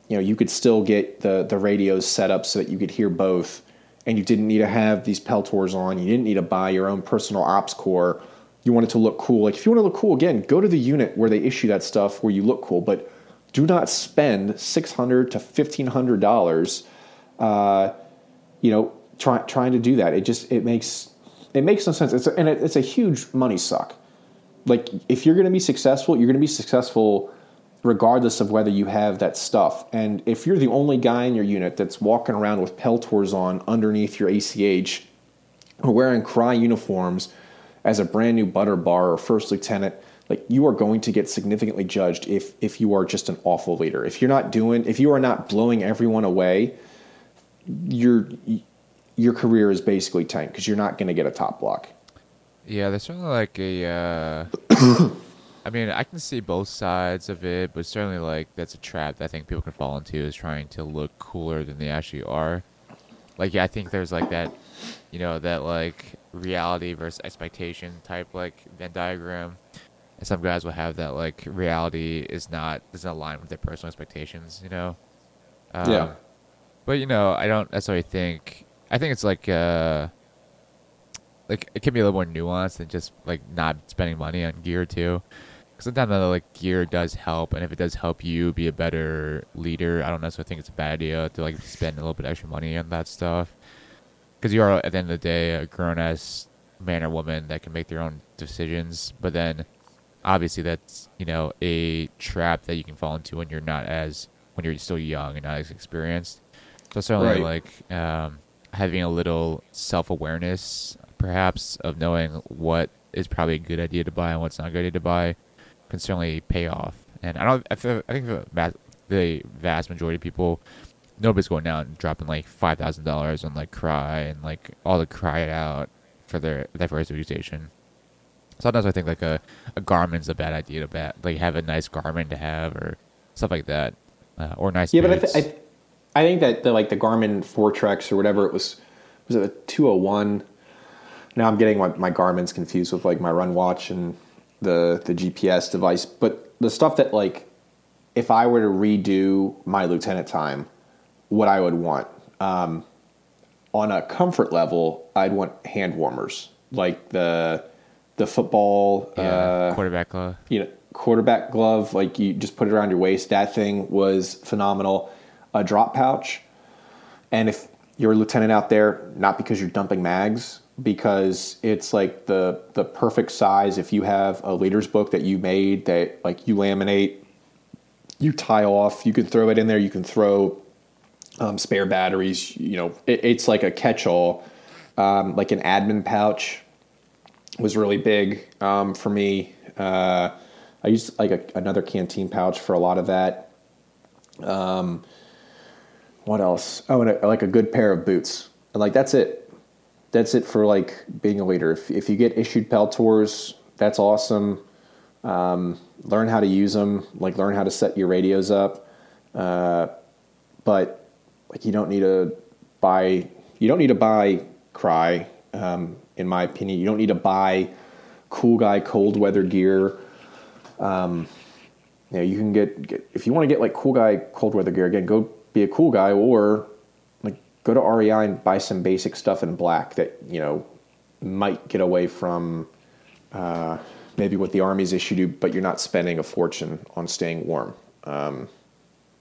you know, you could still get the, the radios set up so that you could hear both, and you didn't need to have these Peltors on. You didn't need to buy your own personal Ops Core. You wanted to look cool. Like if you want to look cool, again, go to the unit where they issue that stuff, where you look cool, but do not spend six hundred to fifteen hundred dollars, uh, you know, try, trying to do that. It just, it makes, it makes no sense. It's a, and it, it's a huge money suck. Like if you're going to be successful, you're going to be successful regardless of whether you have that stuff. And if you're the only guy in your unit that's walking around with Peltors on underneath your A C H, or wearing Cry uniforms as a brand new butter bar or first lieutenant, like you are going to get significantly judged if if you are just an awful leader. If you're not doing, if you are not blowing everyone away, your your career is basically tanked because you're not going to get a top block. Yeah, there's certainly like a, uh, I mean, I can see both sides of it, but certainly like that's a trap that I think people can fall into, is trying to look cooler than they actually are. Like, yeah, I think there's like that, you know, that like reality versus expectation type like Venn diagram. And some guys will have that like reality is not, doesn't align with their personal expectations, you know? Um, yeah. But, you know, I don't necessarily think, I think it's like, uh, like it can be a little more nuanced than just like not spending money on gear too, because sometimes like gear does help, and if it does help you be a better leader, I don't necessarily think it's a bad idea to like spend a little bit extra money on that stuff, because you are at the end of the day a grown ass man or woman that can make their own decisions. But then obviously that's, you know, a trap that you can fall into when you're not as, when you're still young and not as experienced. So certainly right. like um, having a little self awareness. Perhaps of knowing what is probably a good idea to buy and what's not a good idea to buy can certainly pay off. And I don't, I, feel, I think the, the vast majority of people, nobody's going out and dropping like five thousand dollars on like Cry and like all the Cry It Out for their diversification. Sometimes I think like a, a Garmin's a bad idea to bat, like have a nice Garmin to have or stuff like that, uh, or nice. Yeah, boots. But I, th- I, th- I think that the like the Garmin Foretrex or whatever it was, was it a two oh one. Now I'm getting my, my Garmin's confused with like my run watch and the the G P S device. But the stuff that like, if I were to redo my lieutenant time, what I would want, um, on a comfort level, I'd want hand warmers, like the the football yeah, uh, quarterback glove. You know, quarterback glove. Like you just put it around your waist. That thing was phenomenal. A drop pouch, and if you're a lieutenant out there, not because you're dumping mags, because it's like the the perfect size. If you have a leader's book that you made that like you laminate, you tie off, you can throw it in there, you can throw um, spare batteries, you know, it, it's like a catch-all. Um, like an admin pouch was really big um, for me. Uh, I used like a, another canteen pouch for a lot of that. Um, what else? Oh, and a, like a good pair of boots. And like, that's it. That's it for like being a leader. If if you get issued Peltors, that's awesome. Um, learn how to use them. Like learn how to set your radios up. Uh, but like you don't need to buy. You don't need to buy Cry. Um, in my opinion, you don't need to buy cool guy cold weather gear. Um, you know, you can get, get if you want to get like cool guy cold weather gear. Again, go be a cool guy, or go to R E I and buy some basic stuff in black that, you know, might get away from uh, maybe what the Army's issued you, but you're not spending a fortune on staying warm. Um,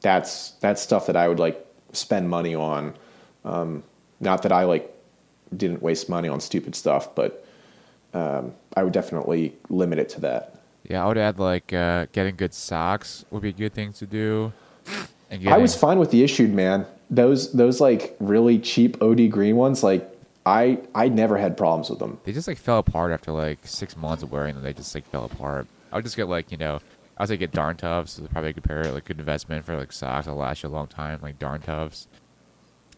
that's that's stuff that I would, like, spend money on. Um, not that I, like, didn't waste money on stupid stuff, but um, I would definitely limit it to that. Yeah, I would add, like, uh, getting good socks would be a good thing to do. And getting- I was fine with the issued, man. Those those like really cheap O D green ones, like I I never had problems with them. They just like fell apart after like six months of wearing them. They just like fell apart. I would just get like, you know, I would say get Darn Toughs. So probably a good pair, like good investment for like socks that'll last you a long time, like Darn Toughs.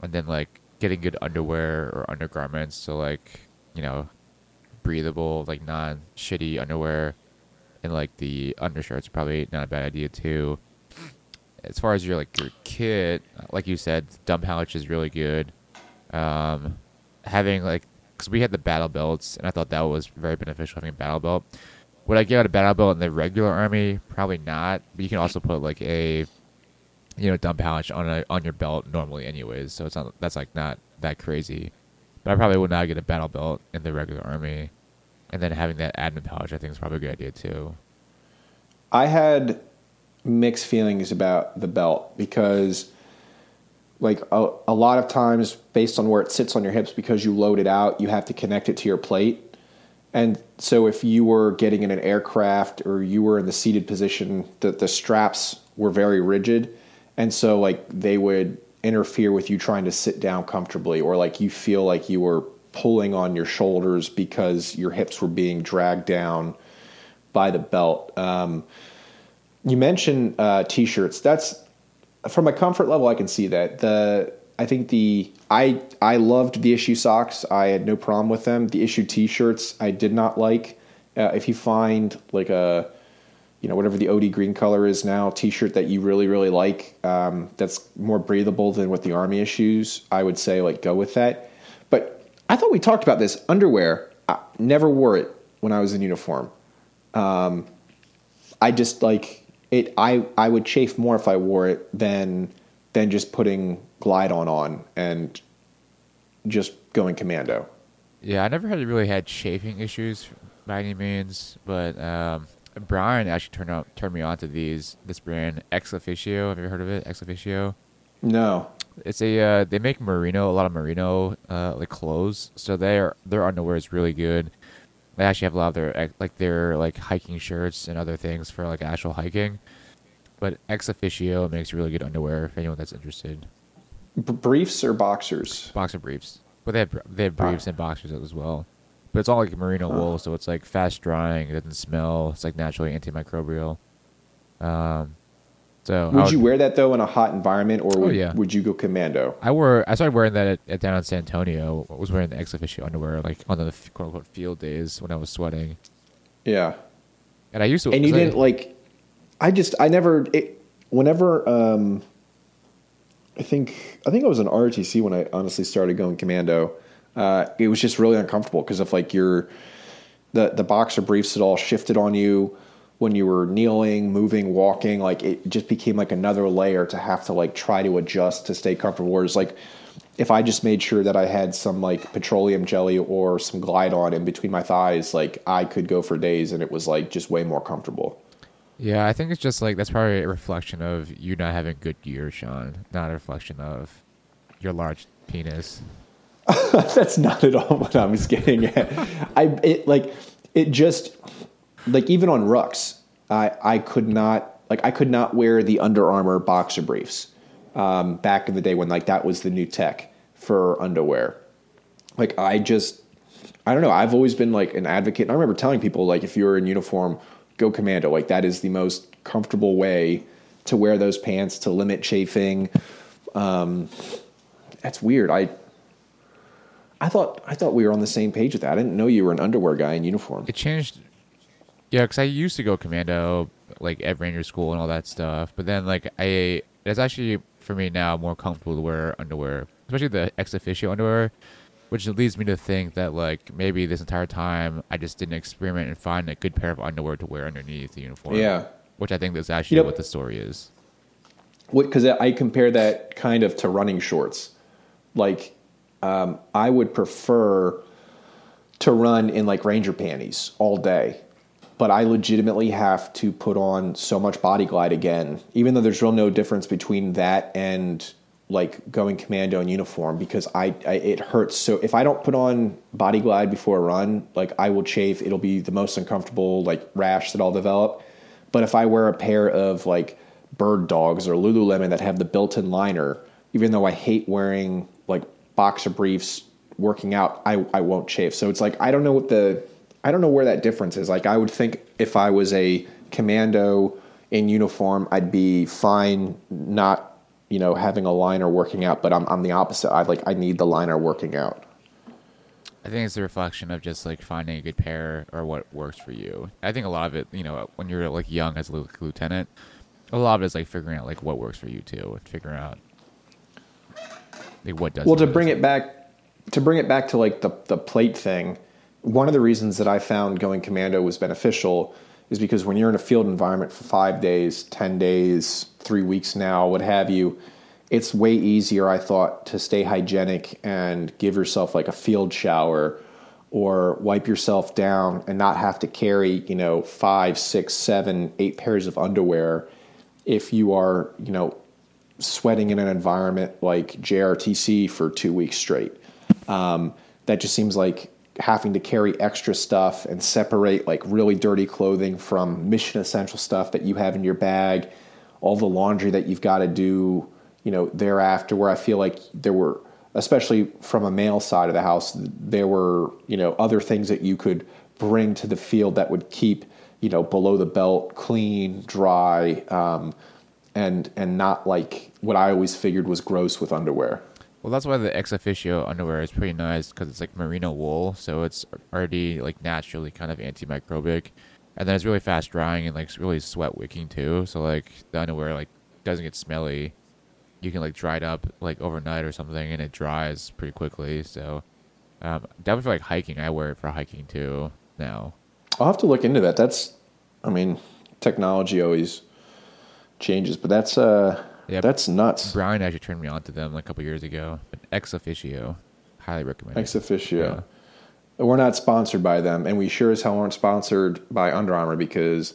And then like getting good underwear or undergarments. So like you know, breathable, like non-shitty underwear, and like the undershirts are probably not a bad idea too. As far as your like your kit, like you said, dumb pouch is really good. Um, having like, because we had the battle belts, and I thought that was very beneficial having a battle belt. Would I give out a battle belt in the regular army? Probably not. But you can also put like a, you know, dumb pouch on a on your belt normally, anyways. So it's not that's like not that crazy. But I probably would not get a battle belt in the regular army, and then having that admin pouch, I think, is probably a good idea too. I had mixed feelings about the belt because, like, a, a lot of times based on where it sits on your hips, because you load it out, you have to connect it to your plate. And so if you were getting in an aircraft or you were in the seated position, the, the straps were very rigid. And so, like, they would interfere with you trying to sit down comfortably, or, like, you feel like you were pulling on your shoulders because your hips were being dragged down by the belt. Um, you mentioned uh, T-shirts. That's, from a comfort level, I can see that. The I think the I I loved the issue socks. I had no problem with them. The issue T-shirts I did not like. Uh, if you find like a, you know, whatever the O D green color is now, T-shirt that you really really like, um, that's more breathable than what the Army issues, I would say like go with that. But I thought we talked about this underwear. I never wore it when I was in uniform. Um, I just like. It, I, I would chafe more if I wore it than than just putting Glide-On on and just going commando. Yeah, I never had really had chafing issues by any means, but um, Brian actually turned out turned me on to these this brand Ex Officio. Have you heard of it? Ex Officio? No. It's a uh, they make merino, a lot of merino uh, like clothes, so they are, their underwear is really good. They actually have a lot of their like their like hiking shirts and other things for like actual hiking, but Ex Officio makes really good underwear for anyone that's interested. B- briefs or boxers? Boxer briefs, but they have they have briefs ah. and boxers as well. But it's all like merino huh. wool, so it's like fast drying. It doesn't smell. It's like naturally antimicrobial. Um, so would, would you wear that though in a hot environment, or would, oh, yeah. would you go commando? I wore. I started wearing that at, at down in San Antonio. I was wearing the Ex Officio underwear like on the quote unquote field days when I was sweating. Yeah, and I used to. And you didn't I, like. I just I never it. Whenever um. I think I think I was in R O T C when I honestly started going commando. Uh, it was just really uncomfortable because if like your the the boxer briefs had all shifted on you. When you were kneeling, moving, walking, like it just became like another layer to have to like try to adjust to stay comfortable. Whereas like if I just made sure that I had some like petroleum jelly or some Glide On in between my thighs, like I could go for days and it was like just way more comfortable. Yeah, I think it's just like that's probably a reflection of you not having good gear, Sean, not a reflection of your large penis. That's not at all what I was getting at. I it like it just. Like even on rucks, I, I could not like I could not wear the Under Armour boxer briefs um, back in the day when like that was the new tech for underwear. Like I just I don't know. I've always been like an advocate. And I remember telling people like if you're in uniform, go commando. Like that is the most comfortable way to wear those pants to limit chafing. Um, that's weird. I. I thought I thought we were on the same page with that. I didn't know you were an underwear guy in uniform. It changed. Yeah, because I used to go commando, like, at Ranger School and all that stuff. But then, like, I... It's actually, for me now, more comfortable to wear underwear. Especially the Ex Officio underwear. Which leads me to think that, like, maybe this entire time I just didn't experiment and find a good pair of underwear to wear underneath the uniform. Yeah. Which I think is actually you know, what the story is. Because I compare that kind of to running shorts. Like, um, I would prefer to run in, like, Ranger panties all day. But I legitimately have to put on so much Body Glide again, even though there's real no difference between that and like going commando in uniform because I, I it hurts. So if I don't put on Body Glide before a run, like I will chafe. It'll be the most uncomfortable like rash that I'll develop. But if I wear a pair of like Bird Dogs or Lululemon that have the built-in liner, even though I hate wearing like boxer briefs working out, I, I won't chafe. So it's like I don't know what the... I don't know where that difference is. Like, I would think if I was a commando in uniform, I'd be fine not, you know, having a liner working out. But I'm I'm the opposite. I like I need the liner working out. I think it's a reflection of just like finding a good pair or what works for you. I think a lot of it, you know, when you're like young as a lieutenant, a lot of it is like figuring out like what works for you too, and figuring out like what does. Well, to bring it back, to bring it back to like the the plate thing, one of the reasons that I found going commando was beneficial is because when you're in a field environment for five days, ten days, three weeks now, what have you, it's way easier, I thought, to stay hygienic and give yourself like a field shower or wipe yourself down and not have to carry, you know, five, six, seven, eight pairs of underwear if you are, you know, sweating in an environment like J R T C for two weeks straight. Um, that just seems like having to carry extra stuff and separate like really dirty clothing from mission essential stuff that you have in your bag, all the laundry that you've got to do, you know, thereafter, where I feel like there were, especially from a male side of the house, there were, you know, other things that you could bring to the field that would keep, you know, below the belt clean, dry, um, and and not like what I always figured was gross with underwear. Well, that's why the Ex Officio underwear is pretty nice, because it's like merino wool, so it's already like naturally kind of antimicrobic, and then it's really fast drying and like really sweat wicking too. So like the underwear like doesn't get smelly. You can like dry it up like overnight or something, and it dries pretty quickly. So um, definitely for like hiking, I wear it for hiking too now. I'll have to look into that. That's, I mean, technology always changes, but that's uh. Yeah, that's nuts. Brian actually turned me on to them like a couple years ago. But Ex Officio, highly recommend. Ex Officio. Yeah. We're not sponsored by them, and we sure as hell aren't sponsored by Under Armour because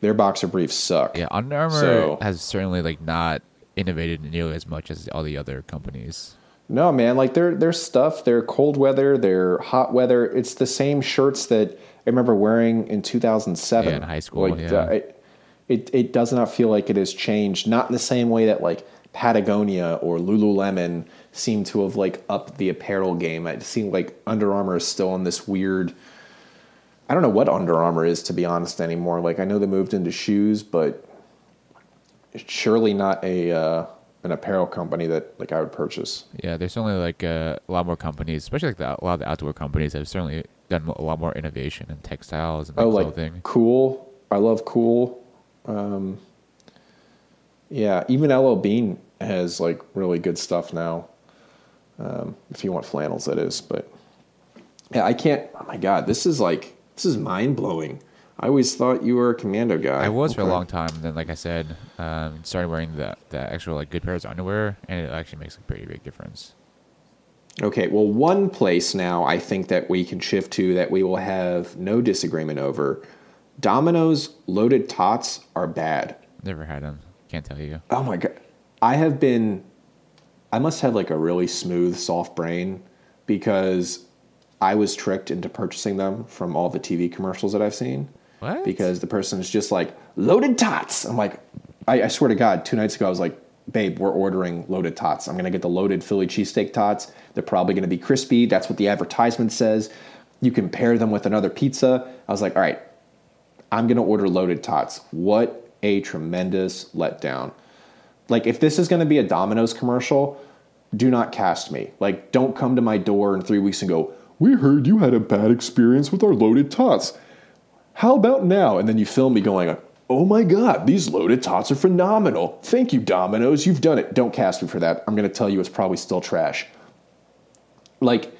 their boxer briefs suck. Yeah, Under Armour so, has certainly like not innovated nearly as much as all the other companies. No, man, like their their stuff, their cold weather, their hot weather, it's the same shirts that I remember wearing in two thousand seven. Yeah, in high school. Like, yeah. Uh, I, It it does not feel like it has changed, not in the same way that like Patagonia or Lululemon seem to have like upped the apparel game. It seemed like Under Armour is still on this weird, I don't know what Under Armour is, to be honest, anymore. Like I know they moved into shoes, but it's surely not a uh, an apparel company that like I would purchase. Yeah, there's certainly like uh, a lot more companies, especially like the, a lot of the outdoor companies have certainly done a lot more innovation in textiles and that oh, clothing. Like Cool, I love Cool. Um, yeah, even L L Bean has like really good stuff now. Um, if you want flannels, that is, but yeah, I can't, oh my God, this is like, this is mind blowing. I always thought you were a commando guy. I was okay. For a long time. And then, like I said, um, started wearing the, the actual like good pairs of underwear, and it actually makes a pretty big difference. Okay. Well, one place now I think that we can shift to that we will have no disagreement over. Domino's loaded tots are bad. Never had them. Can't tell you. Oh my God. I have been, I must have like a really smooth, soft brain because I was tricked into purchasing them from all the T V commercials that I've seen. What? Because the person is just like, loaded tots. I'm like, I, I swear to God, two nights ago, I was like, babe, we're ordering loaded tots. I'm going to get the loaded Philly cheesesteak tots. They're probably going to be crispy. That's what the advertisement says. You can pair them with another pizza. I was like, all right. I'm going to order loaded tots. What a tremendous letdown. Like, if this is going to be a Domino's commercial, do not cast me. Like, don't come to my door in three weeks and go, we heard you had a bad experience with our loaded tots. How about now? And then you film me going, oh my God, these loaded tots are phenomenal. Thank you, Domino's. You've done it. Don't cast me for that. I'm going to tell you it's probably still trash. Like,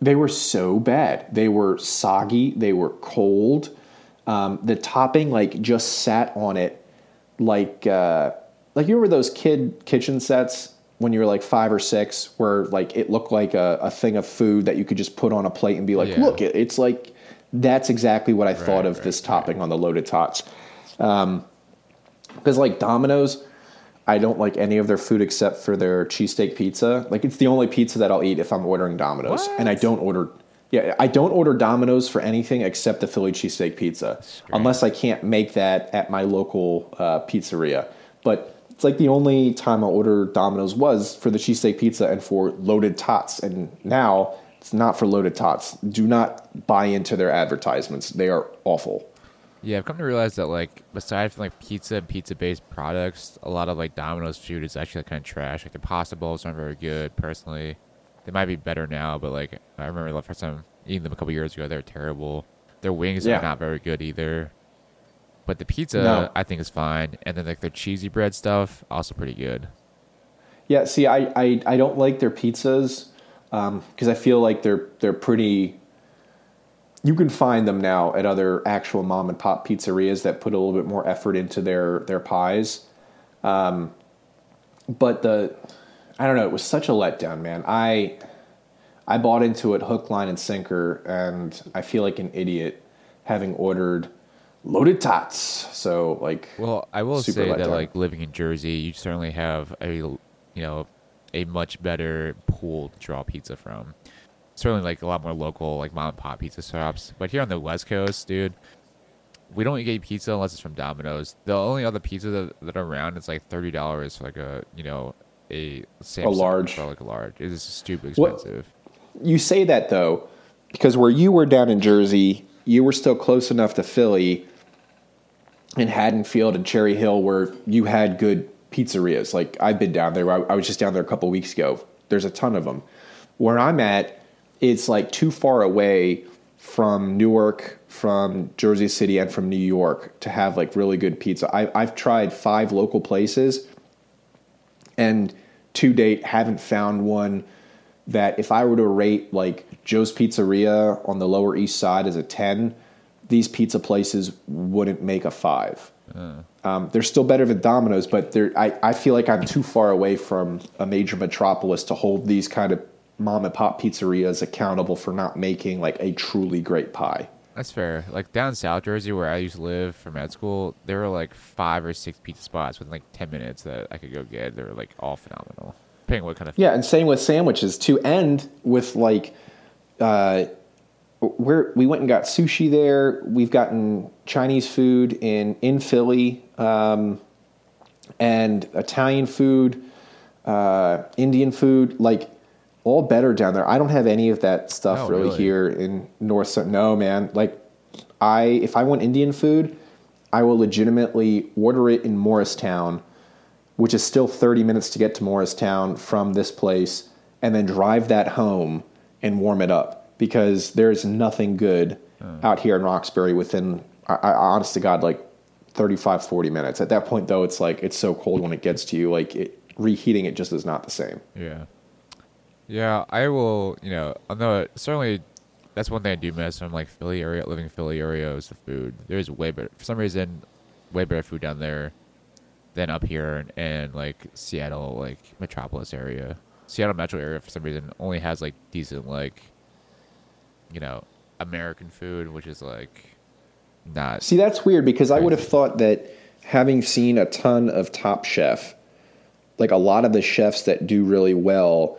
they were so bad. They were soggy. They were cold. Um, the topping like just sat on it, like uh, like you remember those kid kitchen sets when you were like five or six, where like it looked like a, a thing of food that you could just put on a plate and be like, yeah. Look, it, it's like that's exactly what I right, thought of right, this topping right. on the loaded tots, because um, like Domino's, I don't like any of their food except for their cheesesteak pizza. Like it's the only pizza that I'll eat if I'm ordering Domino's, what? and I don't order. Yeah, I don't order Domino's for anything except the Philly cheesesteak pizza, unless I can't make that at my local uh, pizzeria. But it's like the only time I ordered Domino's was for the cheesesteak pizza and for loaded tots. And now it's not for loaded tots. Do not buy into their advertisements. They are awful. Yeah, I've come to realize that like aside from like pizza and pizza-based products, a lot of like Domino's food is actually like, kind of trash. Like the pasta bowls aren't very good, personally. They might be better now, but like I remember the first time eating them a couple years ago, they were terrible. Their wings yeah. are not very good either. But the pizza, no. I think, is fine. And then like their cheesy bread stuff, also pretty good. Yeah, see, I, I, I don't like their pizzas um, because I feel like they're they're pretty... You can find them now at other actual mom-and-pop pizzerias that put a little bit more effort into their, their pies. Um, but the... I don't know. It was such a letdown, man. I I bought into it hook, line, and sinker, and I feel like an idiot having ordered loaded tots. So, like, well, I will say letdown. That, like, living in Jersey, you certainly have a, you know, a much better pool to draw pizza from. Certainly, like, a lot more local, like, mom and pop pizza shops. But here on the West Coast, dude, we don't get pizza unless it's from Domino's. The only other pizza that, that are around is like thirty dollars for like a, you know, a Samsung a large or like a large. It is stupid expensive. Well, you say that though, because where you were down in Jersey, you were still close enough to Philly and Haddonfield and Cherry Hill where you had good pizzerias. Like I've been down there. I, I was just down there a couple weeks ago. There's a ton of them. Where I'm at, it's like too far away from Newark, from Jersey City, and from New York to have like really good pizza. I, I've tried five local places and to date haven't found one that if I were to rate like Joe's Pizzeria on the Lower East Side as a ten, these pizza places wouldn't make a five. Uh. Um, they're still better than Domino's, but they're, I, I feel like I'm too far away from a major metropolis to hold these kind of mom and pop pizzerias accountable for not making like a truly great pie. That's fair. Like down South Jersey, where I used to live for med school, there were like five or six pizza spots within like ten minutes that I could go get. They were like all phenomenal, depending on what kind of. Yeah, and same with sandwiches too. And with like, uh, where we went and got sushi there. We've gotten Chinese food in in Philly, um, and Italian food, uh, Indian food, like. All better down there. I don't have any of that stuff oh, really, really here in North. No, man. Like, I if I want Indian food, I will legitimately order it in Morristown, which is still thirty minutes to get to Morristown from this place, and then drive that home and warm it up because there is nothing good oh. out here in Roxbury within, I, I, honest to God, like thirty-five, forty minutes. At that point, though, it's like it's so cold when it gets to you. Like, it, reheating it just is not the same. Yeah. Yeah, I will, you know, although certainly that's one thing I do miss from, like, Philly area, living in Philly area is the food. There's way better, for some reason, way better food down there than up here and, and like, Seattle, like, metropolis area. Seattle metro area, for some reason, only has, like, decent, like, you know, American food, which is, like, not... See, that's weird, because crazy. I would have thought that having seen a ton of Top Chef, like, a lot of the chefs that do really well...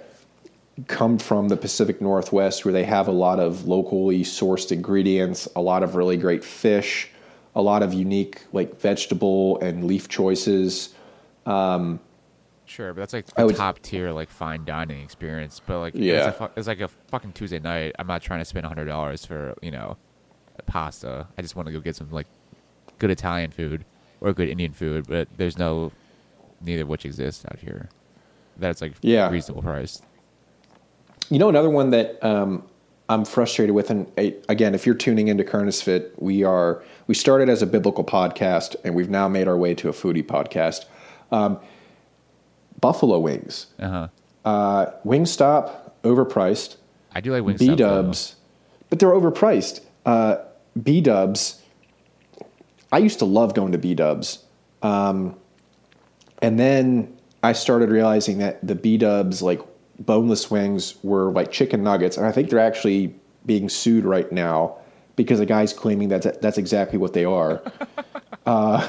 come from the Pacific Northwest where they have a lot of locally sourced ingredients, a lot of really great fish, a lot of unique like vegetable and leaf choices. Um, sure, but that's like a top tier like fine dining experience. But like yeah. it's, a, it's like a fucking Tuesday night. I'm not trying to spend one hundred dollars for, you know, pasta. I just want to go get some like good Italian food or good Indian food, but there's no, neither of which exists out here. That's like yeah. reasonable price. You know, another one that um, I'm frustrated with, and I, again, if you're tuning into Kern's Fit, we are we started as a biblical podcast, and we've now made our way to a foodie podcast. Um, buffalo wings, uh-huh. uh, Wingstop, overpriced. I do like Wingstop. B-dubs, but they're overpriced. Uh, B-dubs. I used to love going to B-dubs, um, and then I started realizing that the B-dubs like. Boneless wings were like chicken nuggets, and I think they're actually being sued right now because a guy's claiming that that's exactly what they are. uh,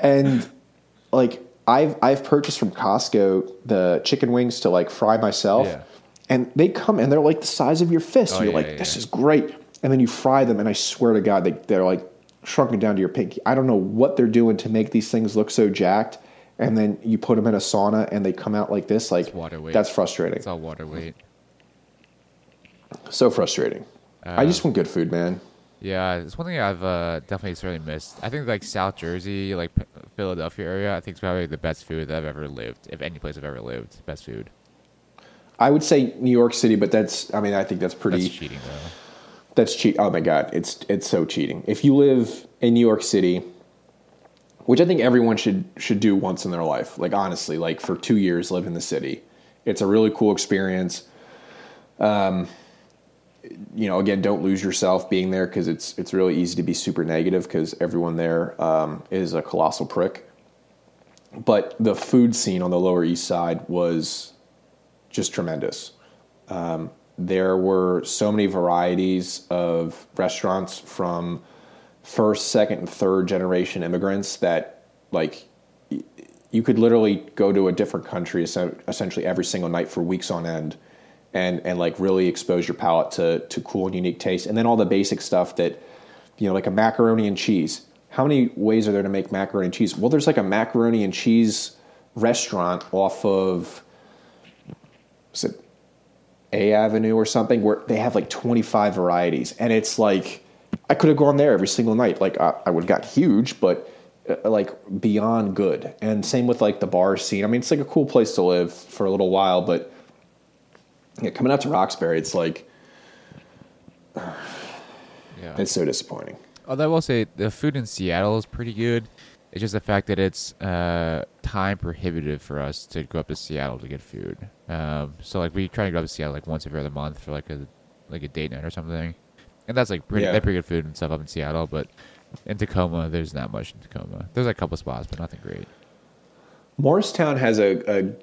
and like I've I've purchased from Costco the chicken wings to like fry myself, yeah. and they come and they're like the size of your fist. Oh, You're yeah, like, this yeah. is great, and then you fry them, and I swear to God, they they're like shrunken down to your pinky. I don't know what they're doing to make these things look so jacked. And then you put them in a sauna and they come out like this. Like it's water weight. That's frustrating. It's all water weight. So frustrating. Uh, I just want good food, man. Yeah, it's one thing I've uh, definitely certainly missed. I think like South Jersey, like Philadelphia area, I think it's probably the best food that I've ever lived. If any place I've ever lived, best food. I would say New York City, but that's, I mean, I think that's pretty... That's cheating, though. That's cheat. Oh, my God. It's it's so cheating. If you live in New York City, which I think everyone should should do once in their life, like, honestly, like, for two years, live in the city. It's a really cool experience. Um, you know, again, don't lose yourself being there, because it's, it's really easy to be super negative, because everyone there um, is a colossal prick. But the food scene on the Lower East Side was just tremendous. Um, there were so many varieties of restaurants from first, second, and third generation immigrants that, like, you could literally go to a different country essentially every single night for weeks on end and, and like, really expose your palate to, to cool and unique tastes. And then all the basic stuff that, you know, like a macaroni and cheese. How many ways are there to make macaroni and cheese? Well, there's like a macaroni and cheese restaurant off of, is it A Avenue or something, where they have like twenty-five varieties. And it's like, I could have gone there every single night. Like, I, I would have got huge, but uh, like beyond good. And same with like the bar scene. I mean, it's like a cool place to live for a little while, but yeah, coming out to Roxbury, it's like, uh, yeah, it's so disappointing. Although I will say the food in Seattle is pretty good. It's just the fact that it's uh, time prohibitive for us to go up to Seattle to get food. Um, so like we try to go up to Seattle like once every other month for like a like a date night or something, and that's like pretty, yeah. pretty good food and stuff up in Seattle. But in Tacoma, there's not much in Tacoma. There's like a couple spots, but nothing great. Morristown has a, a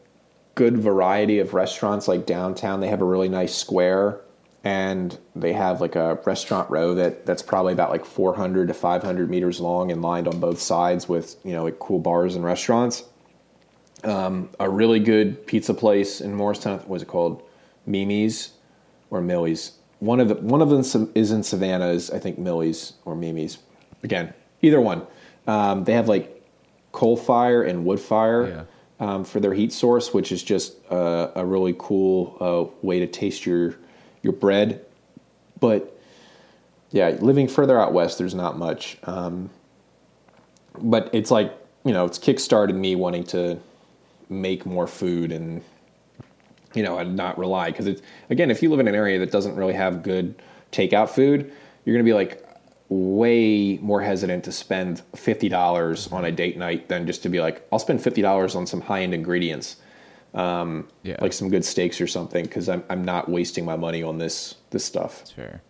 good variety of restaurants. Like downtown, they have a really nice square. And they have like a restaurant row that, that's probably about like four hundred to five hundred meters long and lined on both sides with, you know, like cool bars and restaurants. Um, a really good pizza place in Morristown, what was it called? Mimi's or Millie's. One of the one of them is in Savannah, is I think Millie's or Mimi's. Again, either one. Um, they have like coal fire and wood fire. Yeah. um, for their heat source, which is just uh, a really cool uh, way to taste your... your bread. But yeah, living further out west, there's not much. Um, but it's like, you know, it's kickstarted me wanting to make more food and, you know, and not rely. Because it's, again, if you live in an area that doesn't really have good takeout food, you're going to be like way more hesitant to spend fifty dollars on a date night than just to be like, I'll spend fifty dollars on some high-end ingredients. Um, yeah. Like some good steaks or something, because I'm I'm not wasting my money on this this stuff. That's fair.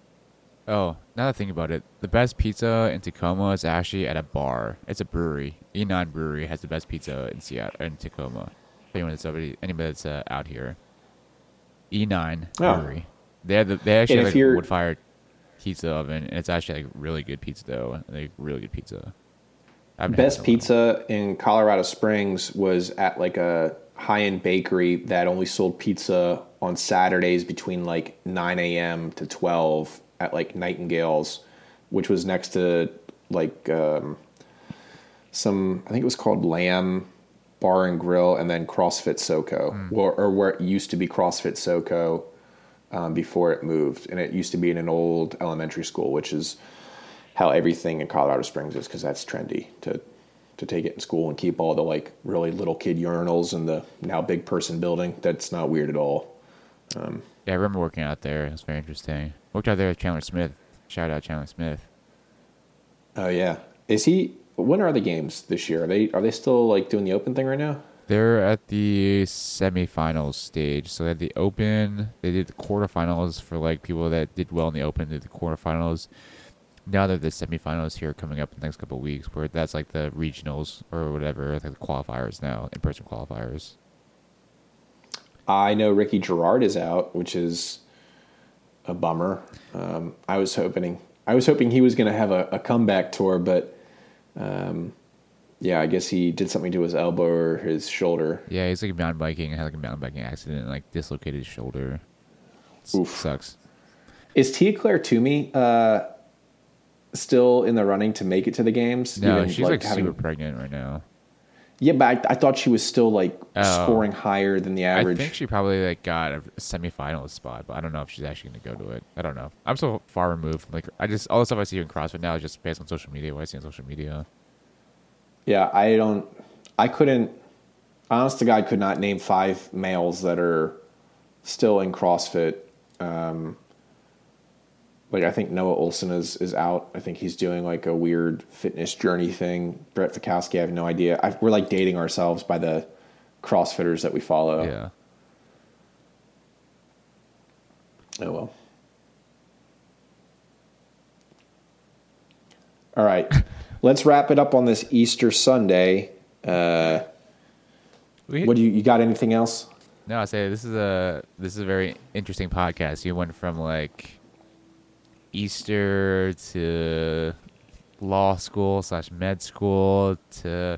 Oh, now that I think about it, the best pizza in Tacoma is actually at a bar. It's a brewery. Enon Brewery has the best pizza in Seattle, in Tacoma. If anyone that's already, anybody that's uh, out here, Enon Brewery. Oh. They have the, they actually have like a wood fired pizza oven, and it's actually like really good pizza dough. Like really good pizza. Best pizza in Colorado Springs was at like a high-end bakery that only sold pizza on Saturdays between like nine a.m. to twelve at like Nightingale's, which was next to like um, some, I think it was called Lamb Bar and Grill, and then CrossFit SoCo, mm. or, or where it used to be CrossFit SoCo um, before it moved. And it used to be in an old elementary school, which is how everything in Colorado Springs is, because that's trendy to to take it in school and keep all the like really little kid urinals in the now big person building. That's not weird at all. Um, yeah, I remember working out there. It was very interesting. Worked out there with Chandler Smith. Shout out Chandler Smith. Oh yeah, is he? When are the games this year? Are they are they still like doing the Open thing right now? They're at the semifinals stage. So they had the Open. They did the quarterfinals for like people that did well in the Open. Did the quarterfinals. Now that the semifinals here coming up in the next couple of weeks, where that's like the regionals or whatever, like the qualifiers now, in-person qualifiers. I know Ricky Gerard is out, which is a bummer. Um, I was hoping, I was hoping he was going to have a, a comeback tour, but um, yeah, I guess he did something to his elbow or his shoulder. Yeah, he's like mountain biking, had like a mountain biking accident, and like dislocated his shoulder. It's, Oof, sucks. Is Tia Claire Toomey? Uh, Still in the running to make it to the games? No, even she's like, like having, super pregnant right now. Yeah, but I, I thought she was still like oh. scoring higher than the average. I think she probably like got a semifinalist spot, but I don't know if she's actually going to go to it. I don't know. I'm so far removed. Like I just all the stuff I see in CrossFit now is just based on social media. What I see on social media. Yeah, I don't. I couldn't. Honest to God, could not name five males that are still in CrossFit. Um, like, I think Noah Olson is, is out. I think he's doing, like, a weird fitness journey thing. Brett Fikowski, I have no idea. I've, we're, like, dating ourselves by the CrossFitters that we follow. Yeah. Oh, well. All right. Let's wrap it up on this Easter Sunday. Uh, we, what do you, you got anything else? No, I say this is a, this is a very interesting podcast. You went from like Easter to law school slash med school to,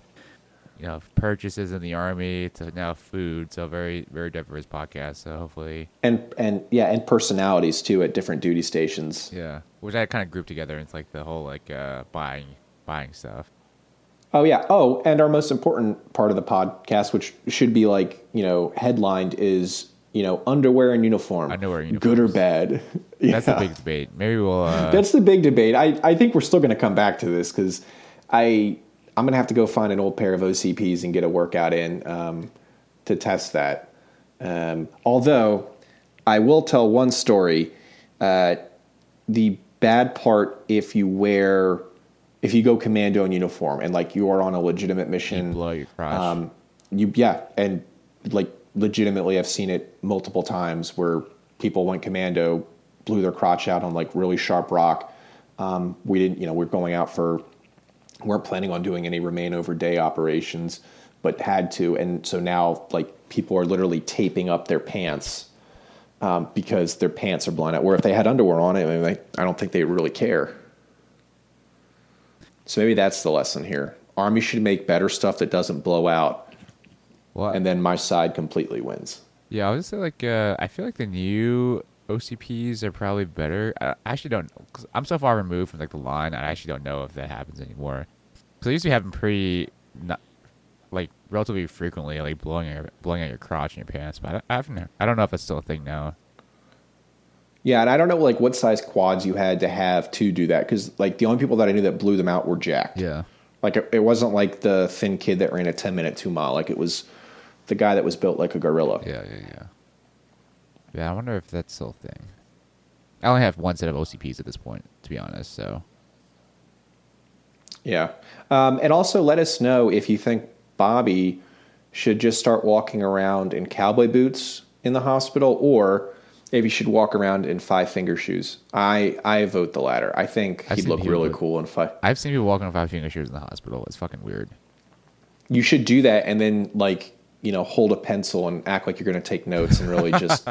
you know, purchases in the Army to now food. So very, very diverse podcast. So hopefully. And, and yeah. And personalities too at different duty stations. Yeah. Which I kind of grouped together. It's like the whole like uh, buying, buying stuff. Oh, yeah. Oh, and our most important part of the podcast, which should be like, you know, headlined is, you know, underwear and uniform. Underwear and uniform. Good or bad. Yeah. That's the big debate. Maybe we'll... Uh... That's the big debate. I, I think we're still going to come back to this because I, I'm going to have to go find an old pair of O C Ps and get a workout in um, to test that. Um, although, I will tell one story. Uh, the bad part, if you wear... If you go commando in uniform and like you are on a legitimate mission, you blow your crotch. Um, you yeah, and like legitimately, I've seen it multiple times where people went commando, blew their crotch out on like really sharp rock. Um, we didn't, you know, we're going out for, weren't planning on doing any remain over day operations, but had to, and so now like people are literally taping up their pants um, because their pants are blown out. Where if they had underwear on it, I mean, like, I don't think they really care. So maybe that's the lesson here. Army should make better stuff that doesn't blow out. What? And then my side completely wins. Yeah, I was just like, uh, I feel like the new O C Ps are probably better. I actually don't, cause I'm so far removed from like the line. I actually don't know if that happens anymore. So it used to be happening pretty, not, like relatively frequently, like blowing your, blowing out your crotch in your pants. But I don't, I, haven't, I don't know if that's still a thing now. Yeah, and I don't know like what size quads you had to have to do that because like the only people that I knew that blew them out were jacked. Yeah, like it, it wasn't like the thin kid that ran a ten minute two mile. Like it was the guy that was built like a gorilla. Yeah, yeah, yeah. Yeah, I wonder if that's still a thing. I only have one set of O C Ps at this point, to be honest. So. Yeah, um, and also let us know if you think Bobby should just start walking around in cowboy boots in the hospital or. Maybe you should walk around in five finger shoes. I, I vote the latter. I think I've he'd look really look, cool in five. I've seen people walking in five finger shoes in the hospital. It's fucking weird. You should do that and then like, you know, hold a pencil and act like you're going to take notes and really just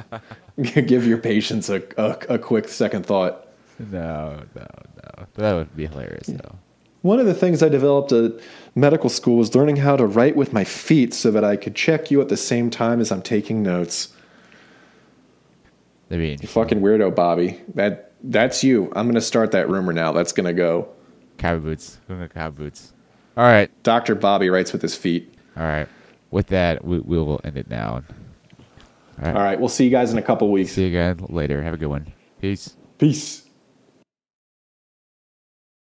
give your patients a, a a quick second thought. No, no, no. That would be hilarious though. Yeah. One of the things I developed at medical school was learning how to write with my feet so that I could check you at the same time as I'm taking notes. You fucking weirdo, Bobby. That that's you. I'm gonna start that rumor now. That's gonna go. Cowboy boots. Gonna cowboy boots. All right. Doctor Bobby writes with his feet. All right. With that, we we will end it now. All right. All right. We'll see you guys in a couple weeks. See you guys later. Have a good one. Peace. Peace.